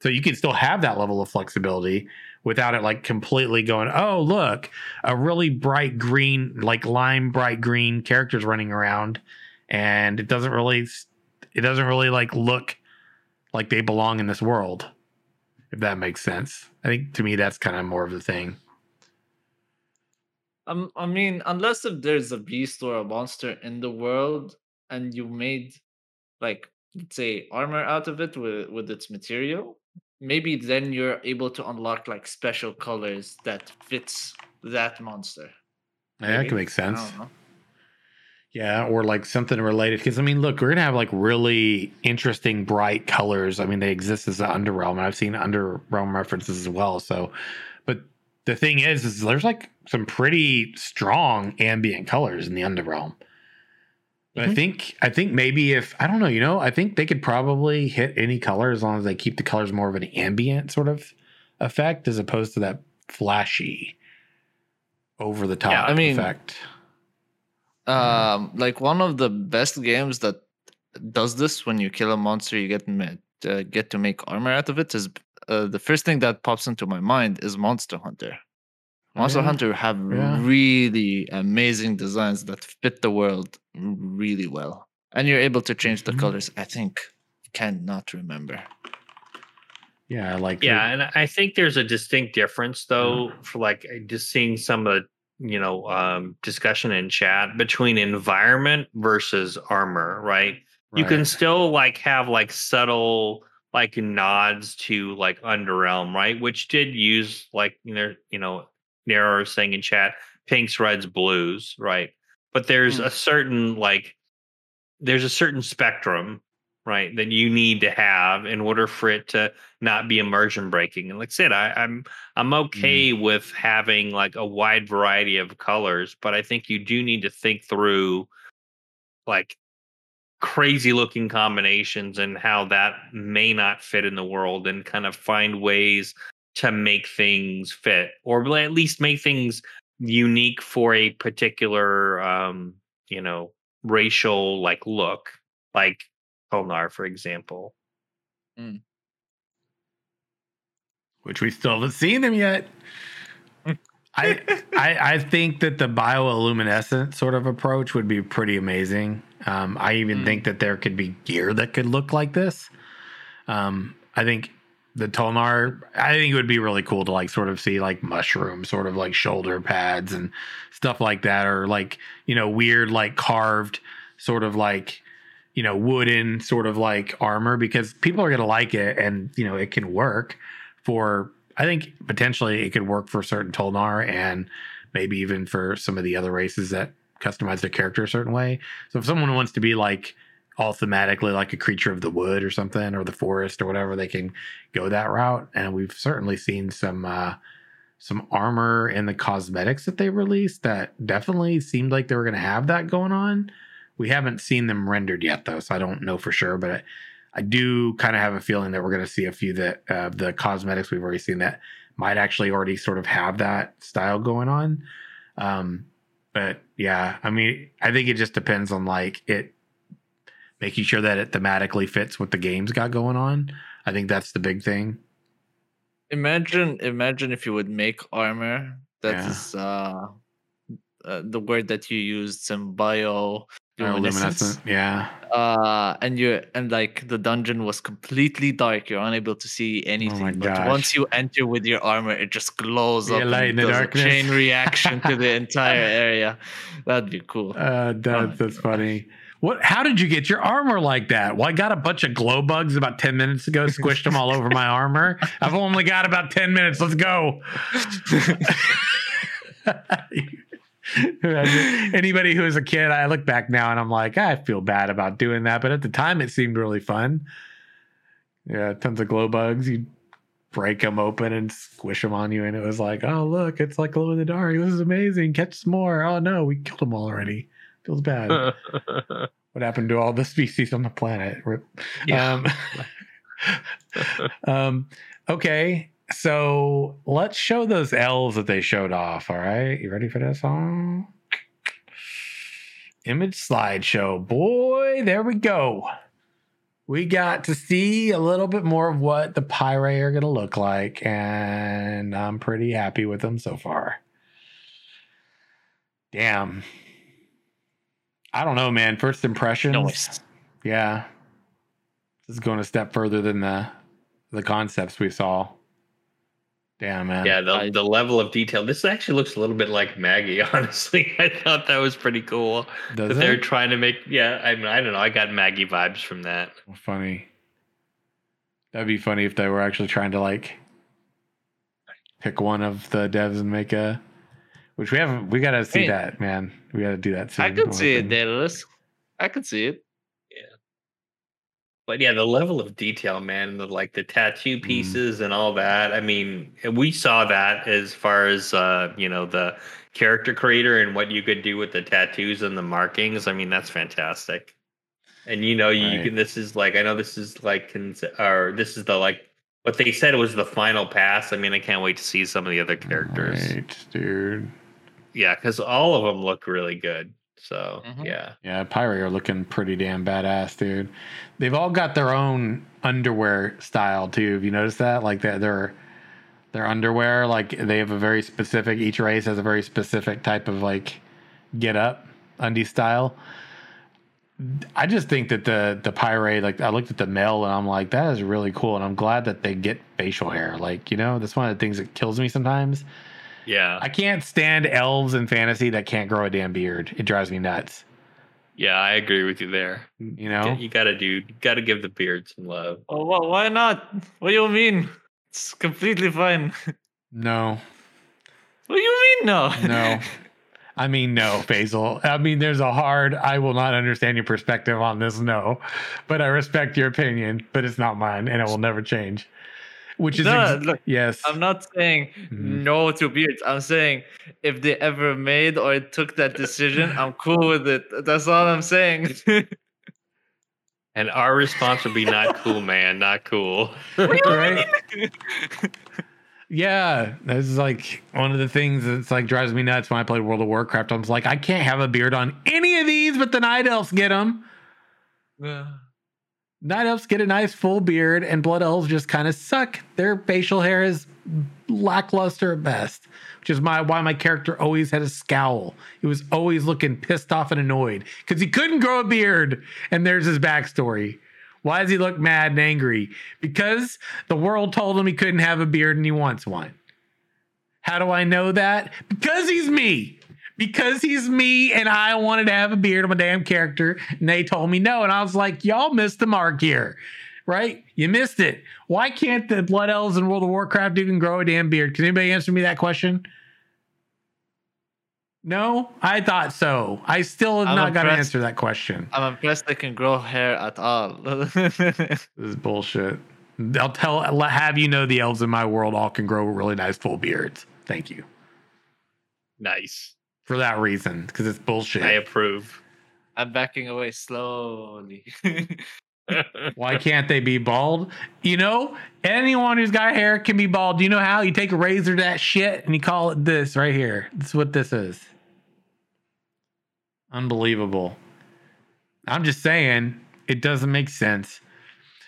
so you can still have that level of flexibility without it like completely going, oh, look, a really bright green, like lime bright green character's running around, and it doesn't really, it doesn't really like look like they belong in this world, if that makes sense. I think to me that's kind of more of the thing. Um, I mean, unless if there's a beast or a monster in the world and you made like, let's say, armor out of it with, with its material, maybe then you're able to unlock like special colors that fits that monster. Maybe. Yeah, that could make sense. I don't know. Yeah, or like something related. Because, I mean, look, we're going to have like really interesting, bright colors. I mean, they exist as the Underrealm, and I've seen Underrealm references as well. So, but the thing is, is there's like some pretty strong ambient colors in the Underrealm. But mm-hmm. I think, I think maybe if, I don't know, you know, I think they could probably hit any color as long as they keep the colors more of an ambient sort of effect as opposed to that flashy, over the top yeah, I mean, effect. Um, like one of the best games that does this, when you kill a monster, you get met, uh, get to make armor out of it. Is uh, the first thing that pops into my mind is Monster Hunter. Monster yeah. Hunter have yeah. really amazing designs that fit the world really well, and you're able to change the mm-hmm. colors. I think cannot remember. Yeah, I like. Yeah, the- and I think there's a distinct difference though yeah. for like just seeing some of the, you know, um, discussion in chat between environment versus armor, right? right? You can still like have like subtle like nods to like Underrealm, right? Which did use like, you know, you know, Nero saying in chat, pinks, reds, blues, right? But there's mm. a certain like, there's a certain spectrum, right, that you need to have in order for it to not be immersion breaking. And like I said, I, I'm I'm okay mm. with having like a wide variety of colors, but I think you do need to think through like crazy looking combinations and how that may not fit in the world, and kind of find ways to make things fit, or at least make things unique for a particular um, you know, racial like look, like Tolnar, for example. Mm. Which we still haven't seen him yet. I, I I think that the bioluminescent sort of approach would be pretty amazing. Um, I even mm. think that there could be gear that could look like this. Um, I think the Tolnar, I think it would be really cool to like sort of see like mushroom sort of like shoulder pads and stuff like that, or like, you know, weird like carved sort of like, you know, wooden sort of like armor, because people are going to like it, and, you know, it can work for, I think potentially it could work for certain Tolnar, and maybe even for some of the other races that customize their character a certain way. So if someone wants to be like all thematically like a creature of the wood or something, or the forest or whatever, they can go that route. And we've certainly seen some, uh, some armor in the cosmetics that they released that definitely seemed like they were going to have that going on. We haven't seen them rendered yet, though, so I don't know for sure. But I, I do kind of have a feeling that we're going to see a few that uh, the cosmetics we've already seen that might actually already sort of have that style going on. Um, but yeah, I mean, I think it just depends on like it making sure that it thematically fits what the game's got going on. I think that's the big thing. Imagine, imagine if you would make armor that is yeah. uh, uh, the word that you used, symbio. luminescence. Yeah. Uh, and you and like the dungeon was completely dark. You're unable to see anything. Oh my but gosh. Once you enter with your armor, it just glows yeah, up. Light and in the darkness. A chain reaction to the entire area. That'd be cool. Uh, that, that's funny. What? How did you get your armor like that? Well, I got a bunch of glow bugs about ten minutes ago. Squished them all over my armor. I've only got about ten minutes. Let's go. Anybody who was a kid, I look back now and I'm like, I feel bad about doing that, but at the time it seemed really fun. Yeah, tons of glow bugs. You break them open and squish them on you, and it was like, oh look, it's like glow in the dark. This is amazing. Catch some more. Oh no, we killed them all already. Feels bad. What happened to all the species on the planet? Yeah. Um, um, okay. So let's show those elves that they showed off. All right. You ready for this? Oh. Image slideshow. Boy, there we go. We got to see a little bit more of what the Pyre are going to look like. And I'm pretty happy with them so far. Damn. I don't know, man. First impressions. Noise. Yeah. This is going a step further than the, the concepts we saw. Damn, man. Yeah, the, I, the level of detail. This actually looks a little bit like Maggie, honestly. I thought that was pretty cool. Does that it? They're trying to make... Yeah, I mean, I don't know. I got Maggie vibes from that. Funny. That'd be funny if they were actually trying to, like, pick one of the devs and make a... Which we haven't... We got to see I mean, that, man. We got to do that soon. I could see it, Daedalus. I could see it. But yeah, the level of detail, man, the, like the tattoo pieces mm. and all that. I mean, we saw that as far as, uh, you know, the character creator and what you could do with the tattoos and the markings. I mean, that's fantastic. And, you know, you right. can, this is like, I know this is like, or this is the, like, what they said was the final pass. I mean, I can't wait to see some of the other characters. Right, dude. Yeah, because all of them look really good. So mm-hmm. yeah, yeah, Pyre are looking pretty damn badass, dude. They've all got their own underwear style too. Have you noticed that? Like that, their their underwear, like they have a very specific. Each race has a very specific type of like get up undie style. I just think that the the Pyre, like I looked at the male and I'm like, that is really cool, and I'm glad that they get facial hair. Like you know, that's one of the things that kills me sometimes. Yeah, I can't stand elves in fantasy that can't grow a damn beard. It drives me nuts. Yeah, I agree with you there. You know, you gotta do, you gotta give the beard some love. Oh well, why not? What do you mean? It's completely fine. No. What do you mean no? No. I mean no, Faisal. I mean, there's a hard. I will not understand your perspective on this. No, but I respect your opinion. But it's not mine, and it will never change. Which is no, ex- look, yes. I'm not saying mm-hmm. no to beards. I'm saying if they ever made or took that decision, I'm cool with it. That's all I'm saying. And our response would be not cool, man. Not cool. Right? Yeah, this is like one of the things that's like drives me nuts when I played World of Warcraft. I was like, I can't have a beard on any of these, but the Night Elves get them. Yeah. Night Elves get a nice full beard, and Blood Elves just kind of suck. Their facial hair is lackluster at best, which is my why my character always had a scowl. He was always looking pissed off and annoyed because he couldn't grow a beard. And there's his backstory. Why does he look mad and angry? Because the world told him he couldn't have a beard and he wants one. How do I know that? Because he's me. Because he's me and I wanted to have a beard on my damn character. And they told me no. And I was like, y'all missed the mark here. Right? You missed it. Why can't the Blood Elves in World of Warcraft even grow a damn beard? Can anybody answer me that question? No? I thought so. I still have I'm not got to answer that question. I'm impressed they can grow hair at all. This is bullshit. I'll tell, I'll have you know the elves in my world all can grow really nice full beards. Thank you. Nice. For that reason, because it's bullshit. I approve. I'm backing away slowly. Why can't they be bald? You know, anyone who's got hair can be bald. Do you know how? You take a razor to that shit and you call it this right here. That's what this is. Unbelievable. I'm just saying, it doesn't make sense.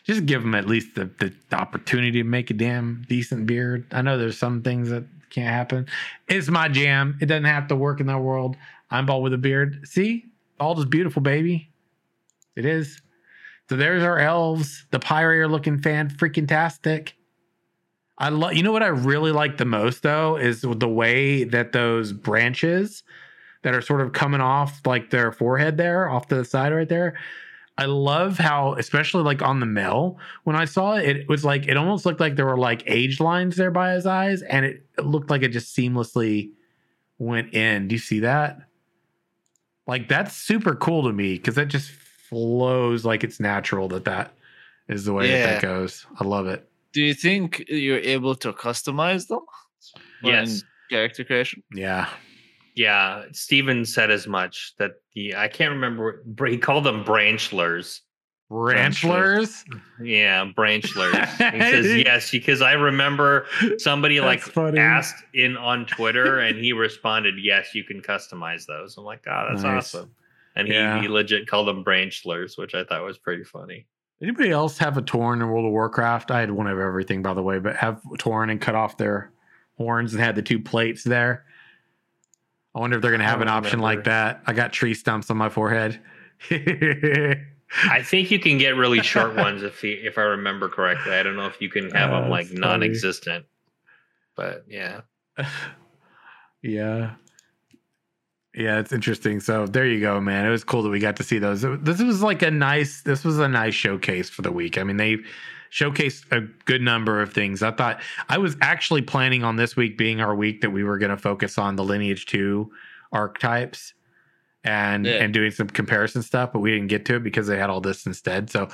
Just give them at least the, the opportunity to make a damn decent beard. I know there's some things that can't happen. It's my jam. It doesn't have to work in that world. I'm bald with a beard. See? All is beautiful, baby. It is. So there's our elves. The Pyre looking fan freaking tastic. I love, you know what I really like the most though is the way that those branches that are sort of coming off like their forehead there off to the side right there. I love how, especially like on the male, when I saw it, it was like, it almost looked like there were like age lines there by his eyes, and it, it looked like it just seamlessly went in. Do you see that? Like that's super cool to me because that just flows like it's natural that that is the way yeah. that, that goes. I love it. Do you think you're able to customize them? Yes. Character creation? Yeah. Yeah. Steven said as much that the, I can't remember, he called them branchlers. Branchlers? Yeah, branchlers. He says, yes, because I remember somebody like funny. asked in on Twitter and he responded, yes, you can customize those. I'm like, God, oh, that's nice. Awesome. And yeah. he, he legit called them branchlers, which I thought was pretty funny. Anybody else have a Torn in World of Warcraft? I had one of everything, by the way, but have Torn and cut off their horns and had the two plates there. I wonder if they're going to have an option remember. like that. I got tree stumps on my forehead. I think you can get really short ones if he, if I remember correctly. I don't know if you can have uh, them like non-existent, but yeah. yeah. Yeah, it's interesting. So there you go, man. It was cool that we got to see those. This was like a nice, this was a nice showcase for the week. I mean, they showcased a good number of things. I thought I was actually planning on this week being our week that we were going to focus on the Lineage two archetypes and, yeah. and doing some comparison stuff, but we didn't get to it because they had all this instead. So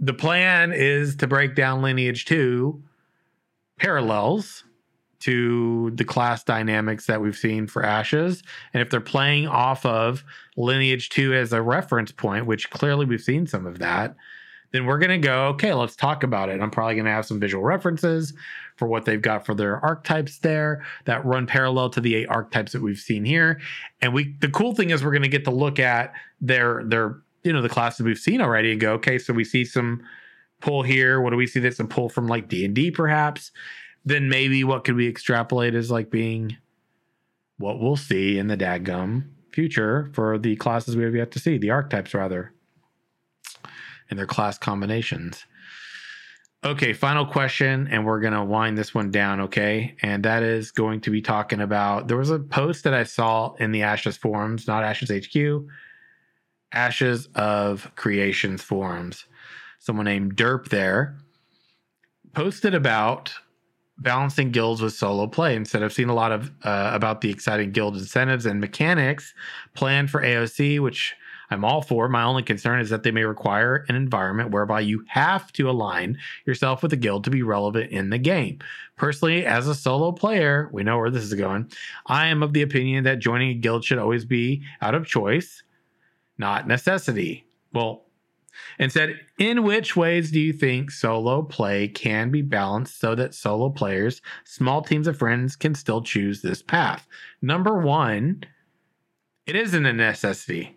the plan is to break down Lineage two parallels to the class dynamics that we've seen for Ashes. And if they're playing off of Lineage two as a reference point, which clearly we've seen some of that, then we're going to go, okay, let's talk about it. I'm probably going to have some visual references for what they've got for their archetypes there that run parallel to the eight archetypes that we've seen here. And we, the cool thing is we're going to get to look at their, their, you know, the classes we've seen already and go, okay, so we see some pull here. What do we see? That's a pull from like D and D perhaps. Then maybe what could we extrapolate as like being what we'll see in the daggum future for the classes we have yet to see, the archetypes rather, and their class combinations. Okay, final question, and we're going to wind this one down, okay? And that is going to be talking about, there was a post that I saw in the Ashes forums, not Ashes H Q, Ashes of Creations forums. Someone named Derp there posted about balancing guilds with solo play. Instead, I've seen a lot of uh, about the exciting guild incentives and mechanics planned for A O C, which I'm all for. My only concern is that they may require an environment whereby you have to align yourself with the guild to be relevant in the game. Personally, as a solo player, we know where this is going. I am of the opinion that joining a guild should always be out of choice, not necessity. Well, and said, in which ways do you think solo play can be balanced so that solo players, small teams of friends, can still choose this path? Number one, it isn't a necessity.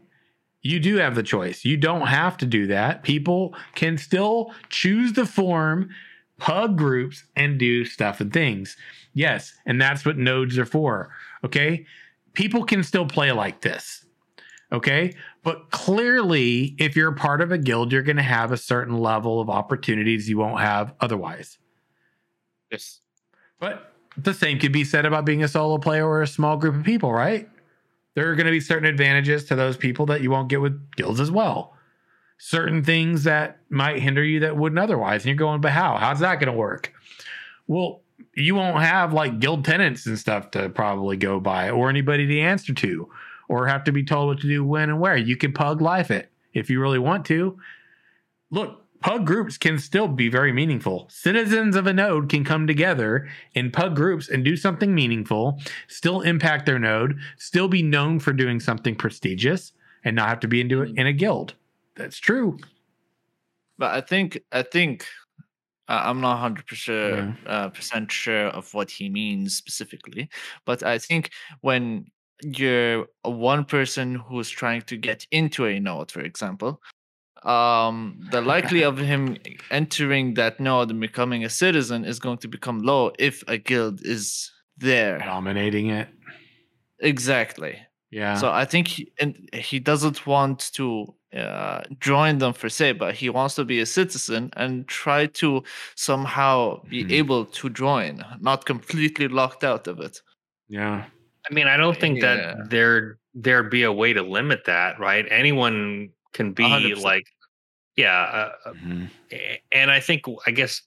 You do have the choice. You don't have to do that. People can still choose to form pub groups and do stuff and things. Yes, and that's what nodes are for, okay? People can still play like this, okay? But clearly, if you're a part of a guild, you're going to have a certain level of opportunities you won't have otherwise. Yes. But the same could be said about being a solo player or a small group of people, right? There are going to be certain advantages to those people that you won't get with guilds as well. Certain things that might hinder you that wouldn't otherwise. And you're going, but how? How's that going to work? Well, you won't have like guild tenants and stuff to probably go by or anybody to answer to, or have to be told what to do when and where. You can pug life it if you really want to. Look, pug groups can still be very meaningful. Citizens of a node can come together in pug groups and do something meaningful, still impact their node, still be known for doing something prestigious, and not have to be into it in a guild. That's true. But I think I think uh, I'm not one hundred percent yeah. uh, percent sure of what he means specifically, but I think when you're one person who's trying to get into a node, for example, um, the likely of him entering that node and becoming a citizen is going to become low if a guild is there dominating it. Exactly. Yeah. So I think he, and he doesn't want to uh, join them per se, but he wants to be a citizen and try to somehow be mm. able to join, not completely locked out of it. Yeah. I mean, I don't think yeah. that there there'd be a way to limit that, right? Anyone can be one hundred percent. Like, yeah. Uh, mm-hmm. And I think, I guess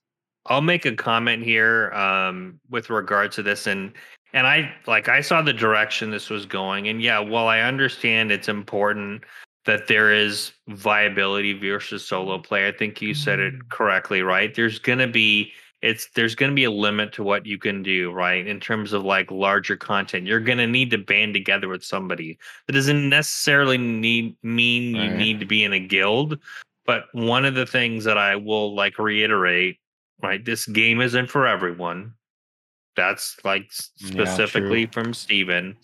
I'll make a comment here um, with regard to this. And and I like I saw the direction this was going. And yeah, while I understand it's important that there is viability versus solo play, I think you mm-hmm. said it correctly, right? There's gonna be It's there's going to be a limit to what you can do, right? In terms of like larger content, you're going to need to band together with somebody. That doesn't necessarily need mean right. you need to be in a guild. But one of the things that I will like reiterate, right? This game isn't for everyone. That's like specifically yeah, from Steven.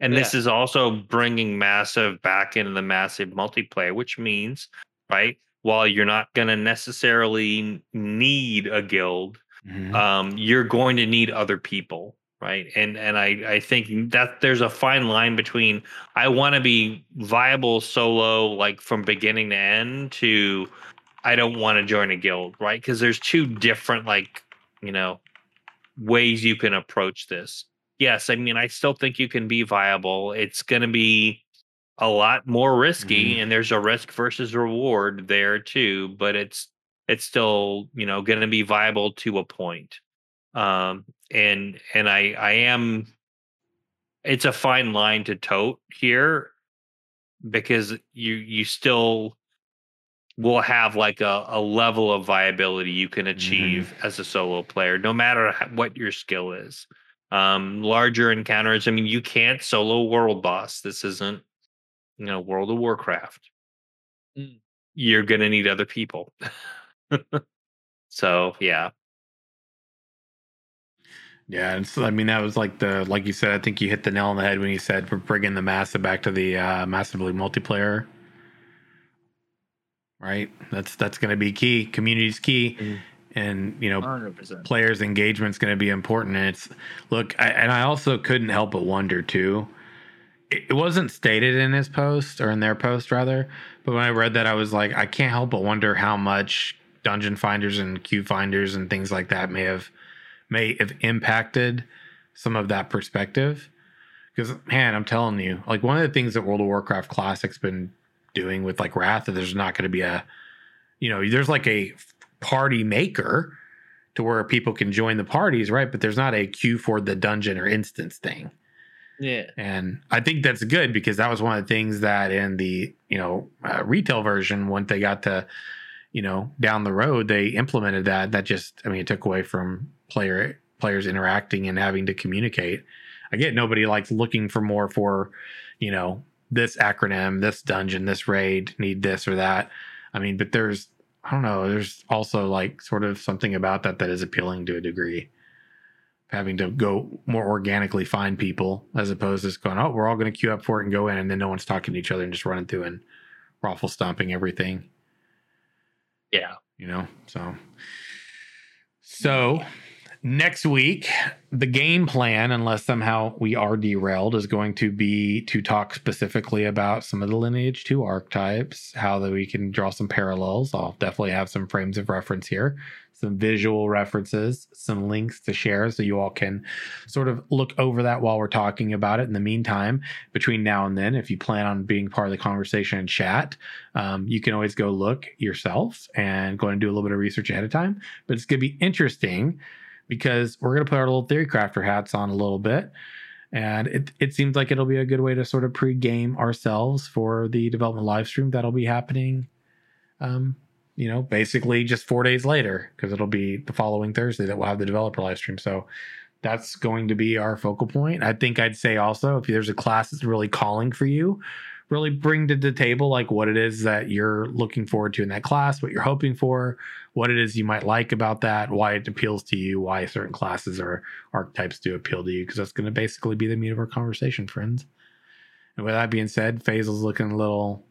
And yeah. this is also bringing massive back into the massive multiplayer, which means, right? While you're not going to necessarily need a guild, mm-hmm. um, you're going to need other people, right? And and I, I think that there's a fine line between I want to be viable solo, like from beginning to end, to I don't want to join a guild, right? Because there's two different, like, you know, ways you can approach this. Yes, I mean, I still think you can be viable. It's going to be a lot more risky, mm-hmm. and there's a risk versus reward there too, but it's it's still, you know, going to be viable to a point. Um, and and I I am, it's a fine line to tote here, because you you still will have like a, a level of viability you can achieve mm-hmm. as a solo player, no matter what your skill is. Um, larger encounters, I mean, you can't solo world boss. This isn't, you know, World of Warcraft. Mm. You're gonna need other people. So yeah, yeah. And so I mean, that was like the like you said. I think you hit the nail on the head when you said we're bringing the massive back to the uh, massively multiplayer. Right. That's that's gonna be key. Community's key, mm. and you know, one hundred percent. Players' engagement's gonna be important. And it's look, I, and I also couldn't help but wonder too. It wasn't stated in his post or in their post rather, but when I read that, I was like, I can't help but wonder how much dungeon finders and queue finders and things like that may have may have impacted some of that perspective. Because man, I'm telling you, like one of the things that World of Warcraft Classic's been doing with like Wrath, that there's not going to be a, you know, there's like a party maker to where people can join the parties, right? But there's not a queue for the dungeon or instance thing. Yeah, and I think that's good because that was one of the things that in the you know uh, retail version, once they got to you know down the road, they implemented that. That just I mean, it took away from player players interacting and having to communicate. I get nobody likes looking for more for you know this acronym, this dungeon, this raid, need this or that. I mean, but there's I don't know. There's also like sort of something about that that is appealing to a degree. Having to go more organically find people as opposed to just going, oh, we're all going to queue up for it and go in, and then no one's talking to each other and just running through and raffle stomping everything. Yeah. You know, so. So next week, the game plan, unless somehow we are derailed, is going to be to talk specifically about some of the Lineage two archetypes, how that we can draw some parallels. I'll definitely have some frames of reference here. Some visual references, some links to share so you all can sort of look over that while we're talking about it. In the meantime, between now and then, if you plan on being part of the conversation and chat, um, you can always go look yourself and go and do a little bit of research ahead of time. But it's going to be interesting because we're going to put our little theory crafter hats on a little bit. And it, it seems like it'll be a good way to sort of pregame ourselves for the development live stream that'll be happening um you know, basically just four days later, because it'll be the following Thursday that we'll have the developer live stream. So that's going to be our focal point. I think I'd say also, if there's a class that's really calling for you, really bring to the table like what it is that you're looking forward to in that class, what you're hoping for, what it is you might like about that, why it appeals to you, why certain classes or archetypes do appeal to you, because that's going to basically be the meat of our conversation, friends. And with that being said, Faisal's looking a little...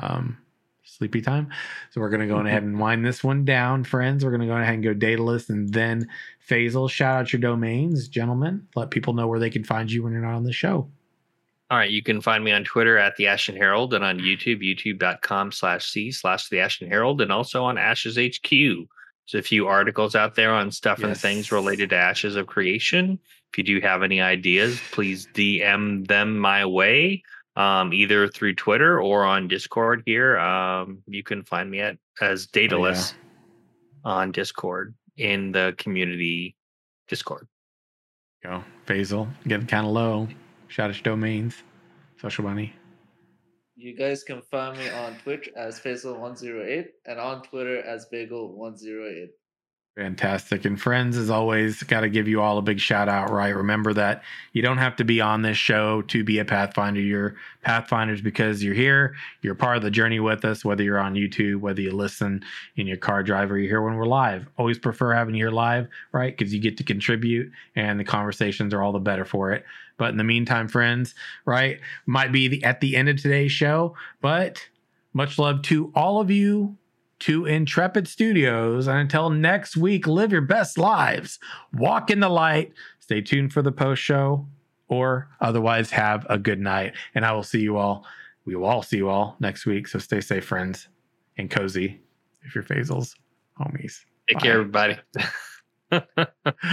um sleepy time. So we're going to go ahead and wind this one down, friends. We're going to go ahead and go Daedalus and then Faisal. Shout out your domains, gentlemen. Let people know where they can find you when you're not on the show. All right. You can find me on Twitter at the Ashen Herald and on YouTube, youtube.com slash C slash the Ashen Herald, and also on Ashes H Q. There's a few articles out there on stuff yes. and things related to Ashes of Creation. If you do have any ideas, please D M them my way, um, either through Twitter or on Discord here. Um, you can find me at as Daedalus oh, yeah. on Discord in the community Discord. Go, Faisal, getting kind of low. Shoutish Domains, Social Bunny. You guys can find me on Twitch as Faisal one oh eight and on Twitter as Bagel one oh eight. Fantastic. And friends, as always, got to give you all a big shout out, right? Remember that you don't have to be on this show to be a Pathfinder. You're Pathfinders because you're here. You're part of the journey with us, whether you're on YouTube, whether you listen in your car drive, or you're here when we're live. Always prefer having you here live, right? Because you get to contribute and the conversations are all the better for it. But in the meantime, friends, right? Might be the, at the end of today's show, but much love to all of you. To Intrepid Studios, and until next week, live your best lives, walk in the light, stay tuned for the post show, or otherwise have a good night. And I will see you all, we will all see you all next week, so stay safe, friends, and cozy if you're Faisal's homies. Take Bye. Care, everybody. Bye-bye.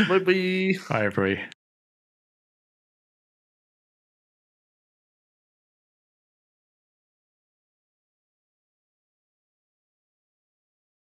Bye, everybody.